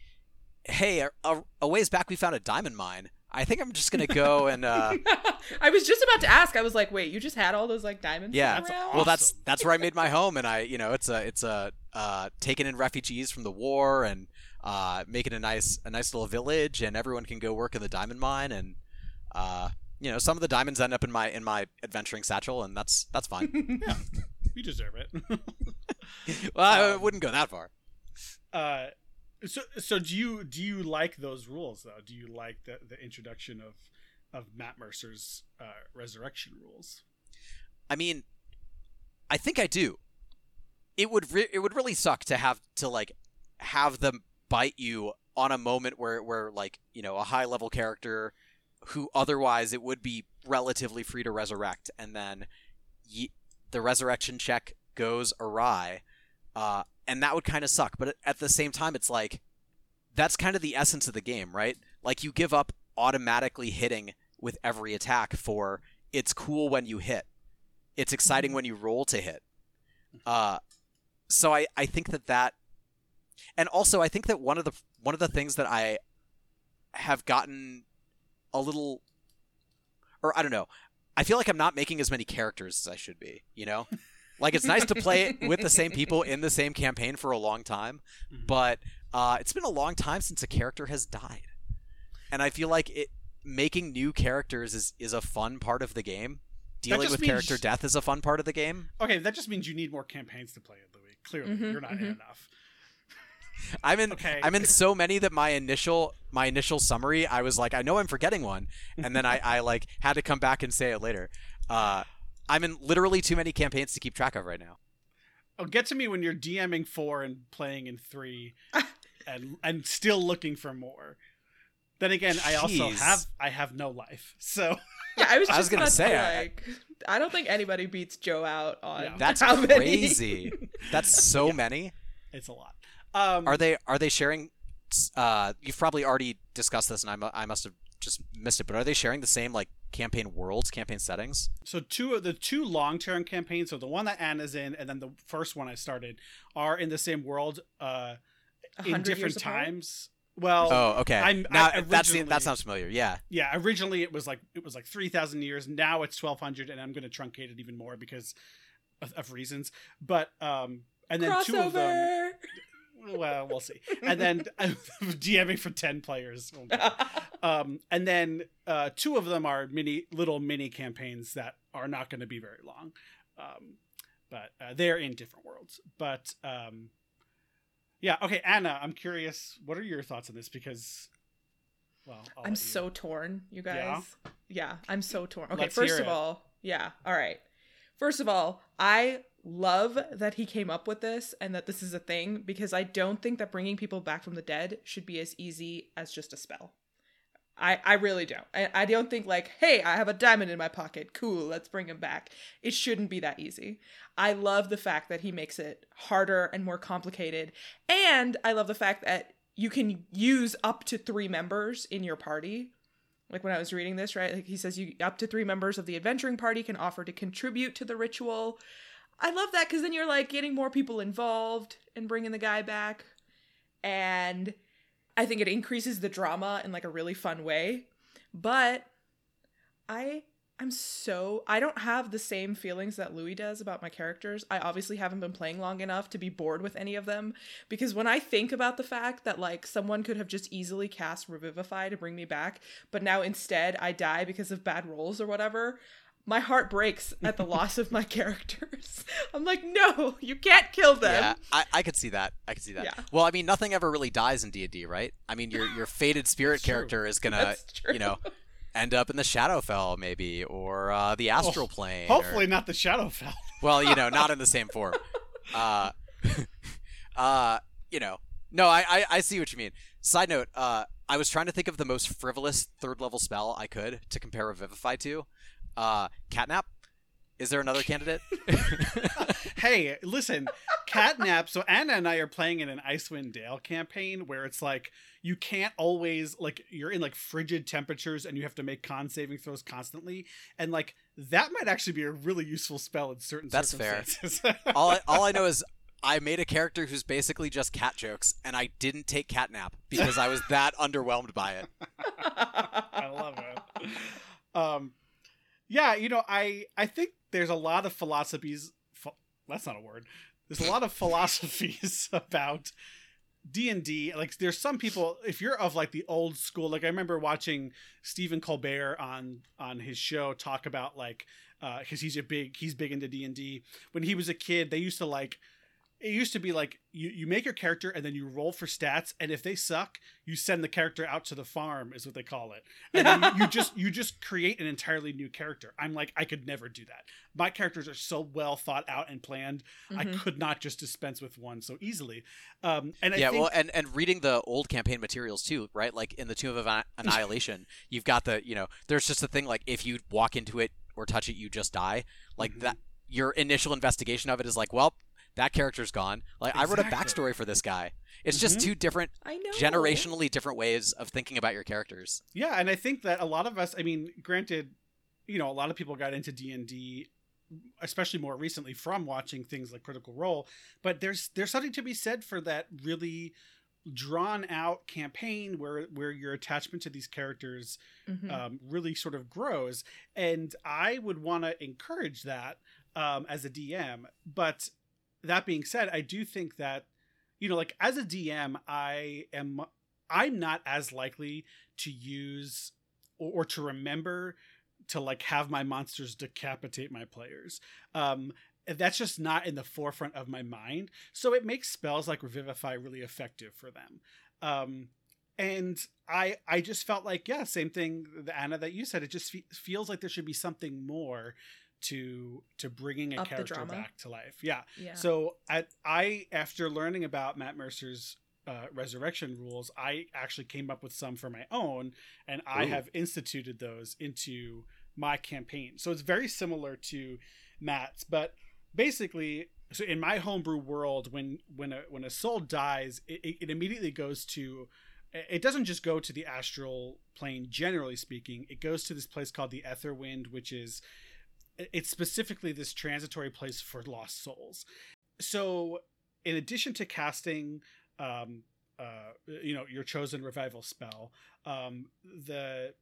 hey, a, a ways back we found a diamond mine. I think I'm just going to go and... Uh... I was just about to ask. I was like, wait, you just had all those, like, diamonds? Yeah. That's awesome. Well, that's that's where I made my home. And I, you know, it's a, it's a uh, taking in refugees from the war and uh, making a nice, a nice little village. And everyone can go work in the diamond mine. And... Uh, You know, some of the diamonds end up in my in my adventuring satchel, and that's that's fine. Yeah, you deserve it. Well, um, I wouldn't go that far. Uh, so so do you do you like those rules though? Do you like the, the introduction of of Matt Mercer's uh, resurrection rules? I mean, I think I do. It would re- it would really suck to have to like have them bite you on a moment where where like you know a high level character. Who otherwise it would be relatively free to resurrect, and then ye- the resurrection check goes awry, uh, and that would kind of suck. But at the same time, it's like that's kind of the essence of the game, right? Like you give up automatically hitting with every attack. For it's cool when you hit, it's exciting when you roll to hit. Uh, so I, I think that that, and also I think that one of the one of the things that I have gotten. A little, or I don't know. I feel like I'm not making as many characters as I should be, you know? Like, it's nice to play with the same people in the same campaign for a long time, but uh, it's been a long time since a character has died. And I feel like it making new characters is, is a fun part of the game. Dealing with character you... death is a fun part of the game. Okay, that just means you need more campaigns to play it, Louis. Clearly, mm-hmm, you're not mm-hmm. in enough. I'm in. Okay. I'm in so many that my initial my initial summary, I was like, I know I'm forgetting one, and then I, I like had to come back and say it later. Uh, I'm in literally too many campaigns to keep track of right now. Oh, get to me when you're DMing four and playing in three, and and still looking for more. Then again, Jeez. I also have I have no life, so yeah. I was just I was gonna say to, like, I, I don't think anybody beats Joe out on yeah. that's how crazy. Many. That's so yeah. many. It's a lot. Um, are they are they sharing? Uh, you've probably already discussed this, and I, I must have just missed it. But are they sharing the same like campaign worlds, campaign settings? So two of the two long-term campaigns, so the one that Anna's in, and then the first one I started, are in the same world, uh, in different times. Well, oh, okay. I'm, now I, that's that sounds familiar. Yeah, yeah. Originally, it was like it was like three thousand years. Now it's twelve hundred, and I'm going to truncate it even more because of, of reasons. But um, and then Crossover! Two of them. Well, we'll see. And then DMing for ten players. Okay. Um, and then uh, two of them are mini, little mini campaigns that are not going to be very long. Um, but uh, they're in different worlds. But um, yeah. Okay, Anna, I'm curious. What are your thoughts on this? Because, well, I'll I'm so torn, you guys. Yeah, yeah I'm so torn. Okay, Let's first of it. all, yeah. All right. First of all, I... love that he came up with this and that this is a thing, because I don't think that bringing people back from the dead should be as easy as just a spell. I, I really don't. I, I don't think like, hey, I have a diamond in my pocket. Cool, let's bring him back. It shouldn't be that easy. I love the fact that he makes it harder and more complicated. And I love the fact that you can use up to three members in your party. Like when I was reading this, right? Like he says you up to three members of the adventuring party can offer to contribute to the ritual. I love that because then you're like getting more people involved and bringing the guy back. And I think it increases the drama in like a really fun way. But I I'm so I don't have the same feelings that Louis does about my characters. I obviously haven't been playing long enough to be bored with any of them, because when I think about the fact that like someone could have just easily cast Revivify to bring me back, but now instead I die because of bad rolls or whatever, my heart breaks at the loss of my characters. I'm like, no, you can't kill them. Yeah, I, I could see that. I could see that. Yeah. Well, I mean, nothing ever really dies in D and D, right? I mean, your your fated spirit character true. is gonna, you know, end up in the Shadowfell maybe, or uh, the Astral Plane. Well, hopefully, or... not the Shadowfell. Well, you know, not in the same form. Uh, uh, you know, no, I, I I see what you mean. Side note, uh, I was trying to think of the most frivolous third level spell I could to compare Revivify to. Uh, Catnap? Is there another candidate? Hey, listen, Catnap, so Anna and I are playing in an Icewind Dale campaign where it's like, you can't always, like, you're in like frigid temperatures and you have to make con saving throws constantly. And like, that might actually be a really useful spell in certain That's circumstances. That's fair. all, I, all I know is I made a character who's basically just cat jokes, and I didn't take Catnap because I was that underwhelmed by it. I love it. Um, Yeah, you know, I, I think there's a lot of philosophies. Ph- that's not a word. There's a lot of philosophies about D and D. Like, there's some people, if you're of like the old school, like I remember watching Stephen Colbert on on his show talk about like, uh, because he's a big he's big into D and D. When he was a kid, they used to like. It used to be like you, you make your character and then you roll for stats, and if they suck, you send the character out to the farm is what they call it. And then you, you just you just create an entirely new character. I'm like, I could never do that. My characters are so well thought out and planned. Mm-hmm. I could not just dispense with one so easily. Um, and I yeah, think... well, and and reading the old campaign materials too, right? Like in the Tomb of Annihilation, you've got the you know, there's just a thing like if you walk into it or touch it, you just die. Like mm-hmm. that, your initial investigation of it is like, well. That character's gone. Like exactly. I wrote a backstory for this guy. It's mm-hmm. just two different, generationally different ways of thinking about your characters. Yeah, and I think that a lot of us, I mean, granted, you know, a lot of people got into D and D, especially more recently, from watching things like Critical Role. But there's there's something to be said for that really drawn out campaign where where your attachment to these characters mm-hmm. um, really sort of grows. And I would want to encourage that um, as a D M, but. That being said, I do think that, you know, like as a D M, I am, I'm not as likely to use or, or to remember to like have my monsters decapitate my players. Um, that's just not in the forefront of my mind. So it makes spells like Revivify really effective for them. Um, and I, I just felt like, yeah, same thing, Anna, that you said, it just fe- feels like there should be something more to to bringing a Up character back to life. Yeah. yeah. So I, I, after learning about Matt Mercer's uh, resurrection rules, I actually came up with some for my own, and I Ooh. have instituted those into my campaign. So it's very similar to Matt's, but basically, so in my homebrew world, when, when, a, when a soul dies, it, it immediately goes to, it doesn't just go to the astral plane, generally speaking, it goes to this place called the Etherwind, which is, it's specifically this transitory place for lost souls. So in addition to casting, um, uh, you know, your chosen revival spell, um, the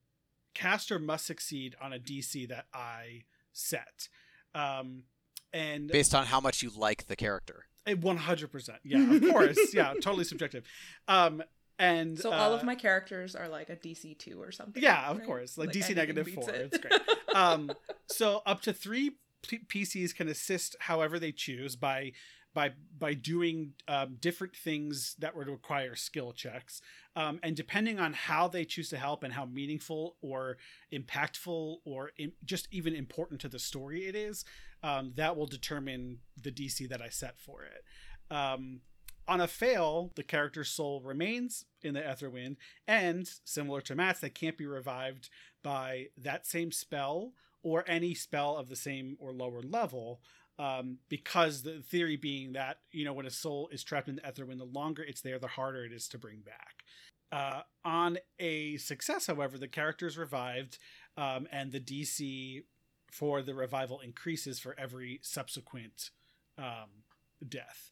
caster must succeed on a D C that I set. Um, and based on how much you like the character. one hundred percent. Yeah, of course. Yeah, totally subjective. Um, and so uh, all of my characters are like a D C two or something. Yeah, of right? course. Like, like D C negative four. It. It's great. Um, so up to three P- PCs can assist however they choose by by by doing um, different things that would require skill checks. Um, and depending on how they choose to help and how meaningful or impactful or im- just even important to the story it is, um, that will determine the D C that I set for it. Um, on a fail, the character's soul remains in the Etherwind, and similar to Matt's, they can't be revived by that same spell or any spell of the same or lower level, um, because the theory being that, you know, when a soul is trapped in the Etherwind, the longer it's there, the harder it is to bring back. Uh, on a success, however, the character is revived, um, and the D C for the revival increases for every subsequent um, death.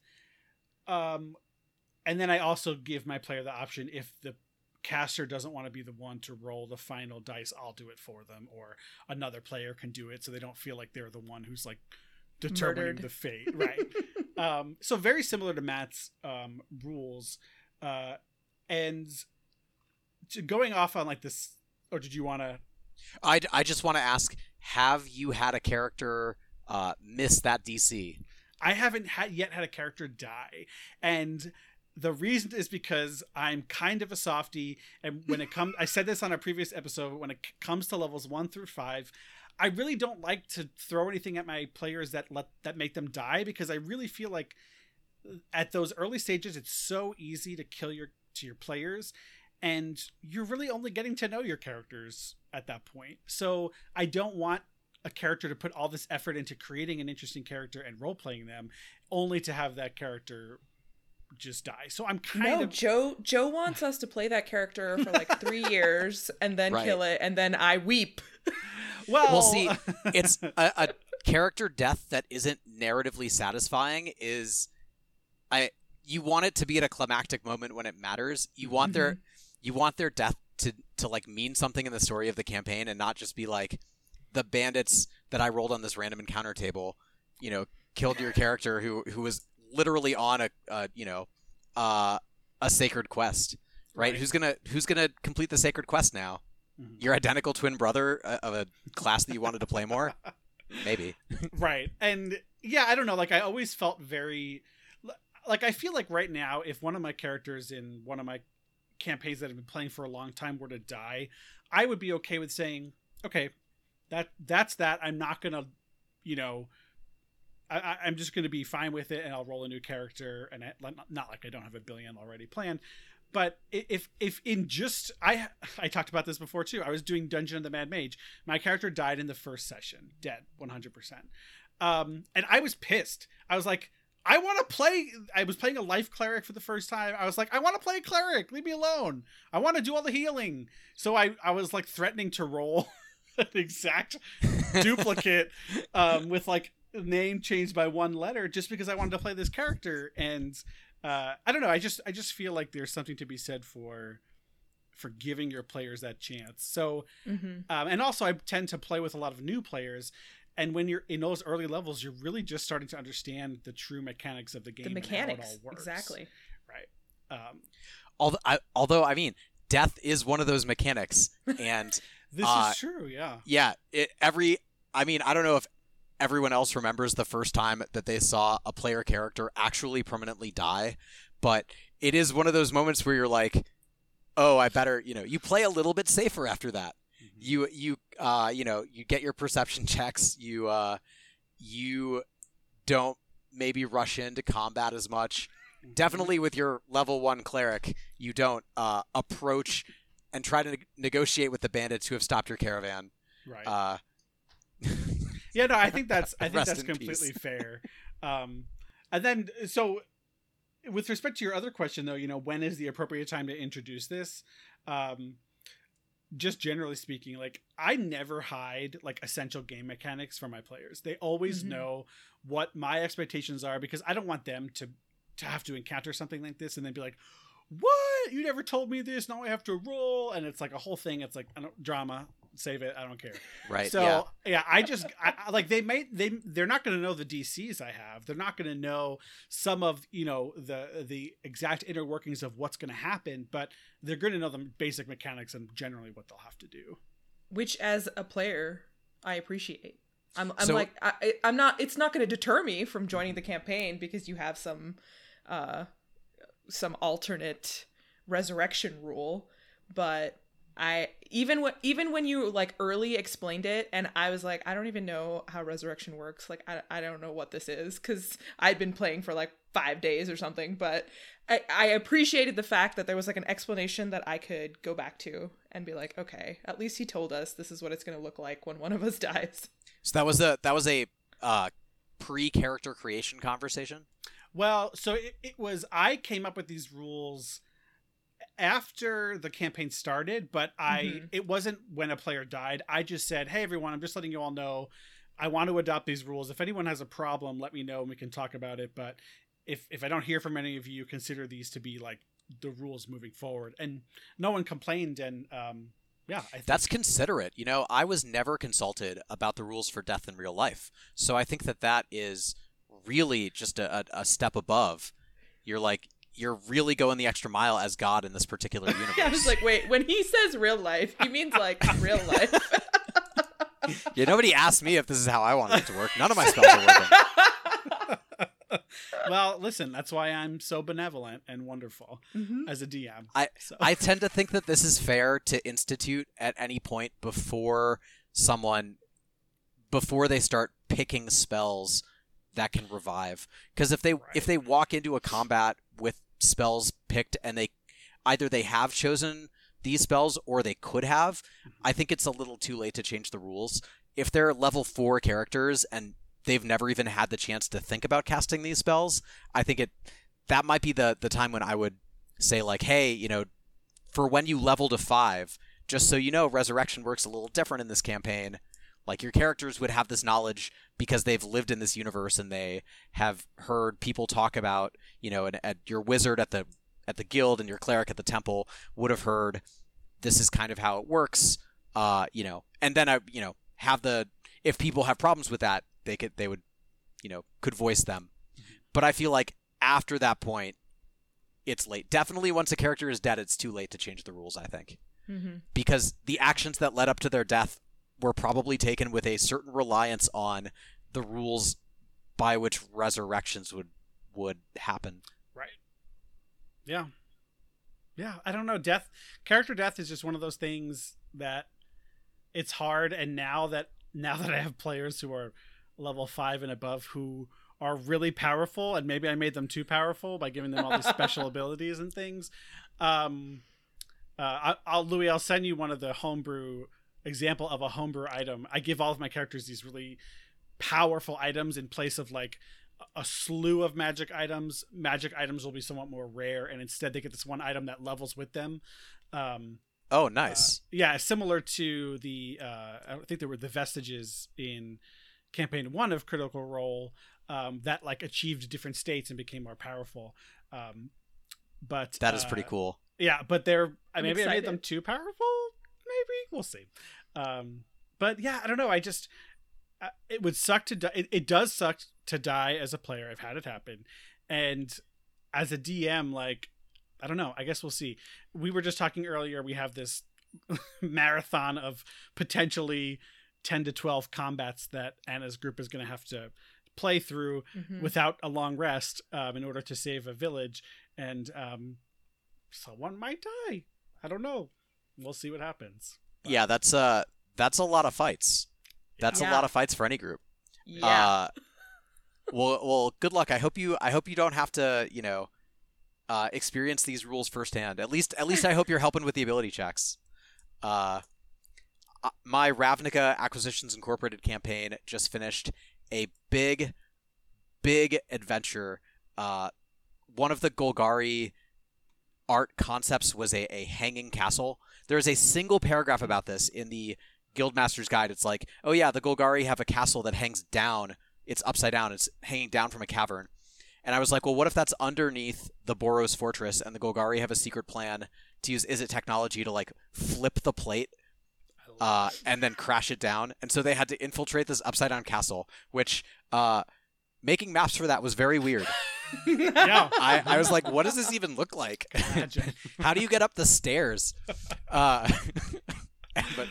Um, and then I also give my player the option, if the caster doesn't want to be the one to roll the final dice, I'll do it for them, or another player can do it, so they don't feel like they're the one who's like determining Murdered. the fate. Right. um, so very similar to Matt's, um, rules, uh, and to going off on like this, or did you want to I, I just want to ask, have you had a character uh, miss that D C? I haven't ha- yet had a character die. And the reason is because I'm kind of a softie. And when it comes, I said this on a previous episode, when it c- comes to levels one through five, I really don't like to throw anything at my players that let that make them die, because I really feel like at those early stages, it's so easy to kill your to your players. And you're really only getting to know your characters at that point. So I don't want a character to put all this effort into creating an interesting character and role-playing them only to have that character just die. So I'm kind no, of... No, Joe, Joe wants us to play that character for like three years and then right. kill it. And then I weep. Well, well see, it's a, a character death that isn't narratively satisfying is... I You want it to be at a climactic moment when it matters. You want mm-hmm. their... You want their death to, to like mean something in the story of the campaign and not just be like the bandits that I rolled on this random encounter table, you know, killed your character who, who was literally on a, uh, you know, uh, a sacred quest, right? right? Who's gonna who's gonna complete the sacred quest now? Mm-hmm. Your identical twin brother of a class that you wanted to play more, maybe. Right, and yeah, I don't know. Like I always felt very, like I feel like right now, if one of my characters in one of my campaigns that I've been playing for a long time were to die, I would be okay with saying, okay, that that's that. I'm not gonna, you know, I, I'm just gonna be fine with it, and I'll roll a new character, and I, not like I don't have a billion already planned. But if if in just I I talked about this before too. I was doing Dungeon of the Mad Mage. My character died in the first session, dead, one hundred percent. Um, and I was pissed. I was like, I want to play. I was playing a life cleric for the first time. I was like, I want to play a cleric. Leave me alone. I want to do all the healing. So I, I was like threatening to roll an exact duplicate um, with like name changed by one letter just because I wanted to play this character. And uh, I don't know. I just I just feel like there's something to be said for for giving your players that chance. So mm-hmm. um, and also I tend to play with a lot of new players. And when you're in those early levels, you're really just starting to understand the true mechanics of the game. The mechanics, and how it all works. Exactly. Right. Um, although, I, although, I mean, death is one of those mechanics, and this uh, is true. Yeah. Yeah. It, every. I mean, I don't know if everyone else remembers the first time that they saw a player character actually permanently die, but it is one of those moments where you're like, "Oh, I better," you know, you play a little bit safer after that. You you uh you know you get your perception checks, you uh you don't maybe rush into combat as much. Definitely with your level one cleric, you don't uh approach and try to ne- negotiate with the bandits who have stopped your caravan. Right. Uh, yeah, no, I think that's I think that's completely fair. Um, and then so with respect to your other question though, you know, when is the appropriate time to introduce this? Um, just generally speaking, like I never hide like essential game mechanics from my players. They always mm-hmm. know what my expectations are, because I don't want them to, to have to encounter something like this and then be like, what? You never told me this. Now I have to roll. And it's like a whole thing. It's like, I don't, drama, save it. I don't care. Right. So yeah, yeah I just I, I, like, they might, they, they're not going to know the D Cs I have. They're not going to know some of, you know, the, the exact inner workings of what's going to happen, but they're going to know the basic mechanics and generally what they'll have to do. Which as a player, I appreciate. I'm, I'm so, like, I, I'm not, it's not going to deter me from joining the campaign because you have some, uh, some alternate resurrection rule. But I even when even when you like early explained it and I was like, I don't even know how resurrection works, like I, I don't know what this is, because I'd been playing for like five days or something, but I, I appreciated the fact that there was like an explanation that I could go back to and be like, okay, at least he told us this is what it's going to look like when one of us dies. So that was a that was a uh, pre-character creation conversation? Well, so it, it was, I came up with these rules after the campaign started, but I, mm-hmm. it wasn't when a player died. I just said, hey everyone, I'm just letting you all know, I want to adopt these rules. If anyone has a problem, let me know and we can talk about it. But if, if I don't hear from any of you, consider these to be like the rules moving forward. And no one complained. And um, yeah, I think that's considerate. You know, I was never consulted about the rules for death in real life. So I think that that is really just a, a step above. You're like, you're really going the extra mile as God in this particular universe. I was like, wait, when he says real life, he means like real life. Yeah, nobody asked me if this is how I wanted it to work. None of my spells are working. Well, listen, that's why I'm so benevolent and wonderful mm-hmm. as a D M. I, so. I tend to think that this is fair to institute at any point before someone, before they start picking spells that can revive. Because if they right. if they walk into a combat with spells picked and they either they have chosen these spells or they could have, I think it's a little too late to change the rules. If they're level four characters and they've never even had the chance to think about casting these spells, I think it that might be the, the time when I would say, like, hey, you know, for when you level to five, just so you know, resurrection works a little different in this campaign. Like, your characters would have this knowledge because they've lived in this universe and they have heard people talk about, you know, and at your wizard at the at the guild and your cleric at the temple would have heard this is kind of how it works, uh, you know. And then I, you know, have the if people have problems with that, they could they would, you know, could voice them. Mm-hmm. But I feel like after that point, it's late. Definitely, once a character is dead, it's too late to change the rules. I think mm-hmm. because the actions that led up to their death were probably taken with a certain reliance on the rules by which resurrections would would happen. Right. Yeah. Yeah, I don't know. Death, character death is just one of those things that it's hard. And now that now that I have players who are level five and above who are really powerful, and maybe I made them too powerful by giving them all these special abilities and things. Um, uh, I, I'll Louis, I'll send you one of the homebrew example of a homebrew item. I give all of my characters these really powerful items in place of like a slew of magic items. Magic items will be somewhat more rare, and instead they get this one item that levels with them. Um, oh, nice. Uh, yeah, similar to the uh, I think there were the vestiges in campaign one of Critical Role um, that like achieved different states and became more powerful. Um, but that is uh, pretty cool. Yeah, but they're I'm maybe excited. I made them too powerful. Maybe we'll see. Um, but yeah, I don't know. I just, uh, it would suck to die. It, it does suck to die as a player. I've had it happen. And as a D M, like, I don't know, I guess we'll see. We were just talking earlier. We have this marathon of potentially ten to twelve combats that Anna's group is going to have to play through mm-hmm. without a long rest um, in order to save a village. And um, someone might die. I don't know. We'll see what happens. But. Yeah, that's uh, that's a lot of fights. That's yeah. a lot of fights for any group. Yeah. Uh, well, well, good luck. I hope you. I hope you don't have to, you know, uh, experience these rules firsthand. At least, at least, I hope you're helping with the ability checks. Uh, my Ravnica Acquisitions Incorporated campaign just finished a big, big adventure. Uh, one of the Golgari art concepts was a, a hanging castle. There is a single paragraph about this in the Guildmaster's Guide. It's like, oh yeah, the Golgari have a castle that hangs down. It's upside down. It's hanging down from a cavern. And I was like, well, what if that's underneath the Boros Fortress and the Golgari have a secret plan to use Izzet technology to like flip the plate uh, and then crash it down? And so they had to infiltrate this upside down castle, which uh, making maps for that was very weird. Yeah. I, I was like, what does this even look like? How do you get up the stairs? Uh, but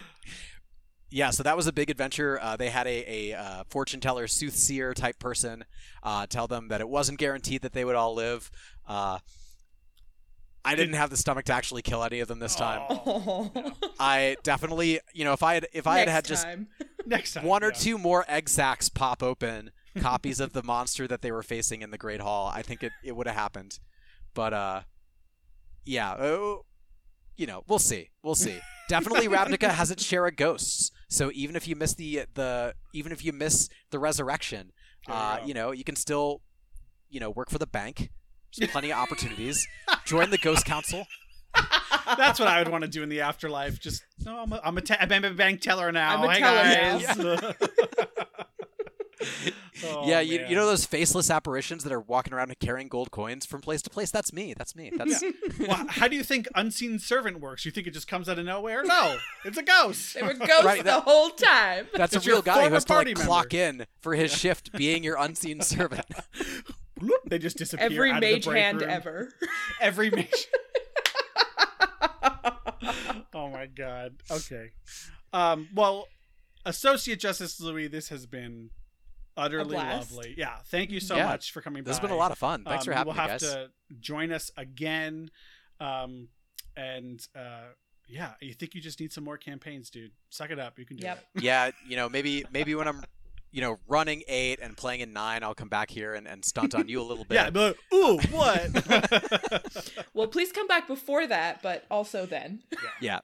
yeah, so that was a big adventure. Uh, they had a, a uh, fortune teller, soothsayer type person uh, tell them that it wasn't guaranteed that they would all live. Uh, I didn't have the stomach to actually kill any of them this time. Oh. No. I definitely, you know, if I had if I Next had had just Next time, one yeah. or two more egg sacs pop open. Copies of the monster that they were facing in the Great Hall, I think it, it would have happened. But uh yeah oh, you know we'll see we'll see definitely Ravnica has its share of ghosts, so even if you miss the the even if you miss the resurrection uh you know you can still you know work for the bank. There's plenty of opportunities. Join the ghost council. That's what I would want to do in the afterlife. Just no oh, I'm a I'm a, te- I'm a bank teller now. I'm a teller guys. Now. Oh, yeah, you, you know those faceless apparitions that are walking around and carrying gold coins from place to place? That's me. That's me. That's. Yeah. Well, how do you think Unseen Servant works? You think it just comes out of nowhere? No, it's a ghost. They were ghosts right, that, the whole time. That's it's a real guy who has to like, clock in for his yeah. shift being your Unseen Servant. they just disappear. Every out mage of the break hand room. Ever. Every mage. Oh my god. Okay. Um, well, Associate Justice Louis, this has been utterly lovely. Yeah. Thank you so yeah. much for coming this by. This has been a lot of fun. Thanks um, for having we'll me, guys. You'll have to join us again. Um, and uh, yeah, you think you just need some more campaigns, dude. Suck it up. You can do yep. it. Yeah. You know, maybe maybe when I'm you know, running eight and playing in nine, I'll come back here and, and stunt on you a little bit. Yeah, but ooh, what? Well, please come back before that, but also then. Yeah. yeah.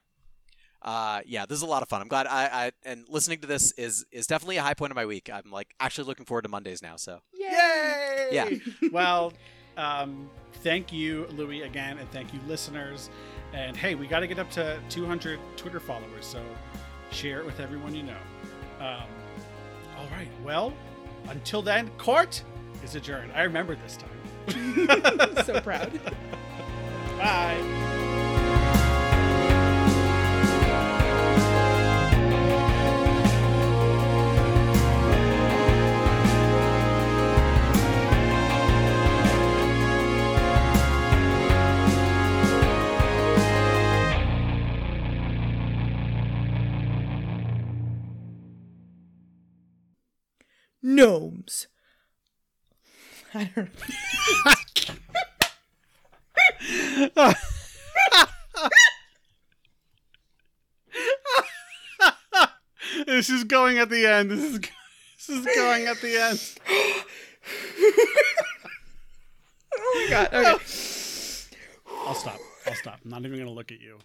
Uh, yeah, this is a lot of fun. I'm glad I, I and listening to this is is definitely a high point of my week. I'm like actually looking forward to Mondays now, so. Yay! Yeah. Well, um, thank you, Louis, again, and thank you, listeners. And hey, we got to get up to two hundred Twitter followers, so share it with everyone you know. Um, All right. Well, until then, court is adjourned. I remember this time. I'm so proud. Bye. Gnomes. I don't know. This is going at the end. This is this is going at the end. Oh my god. Okay. I'll stop. I'll stop. I'm not even going to look at you.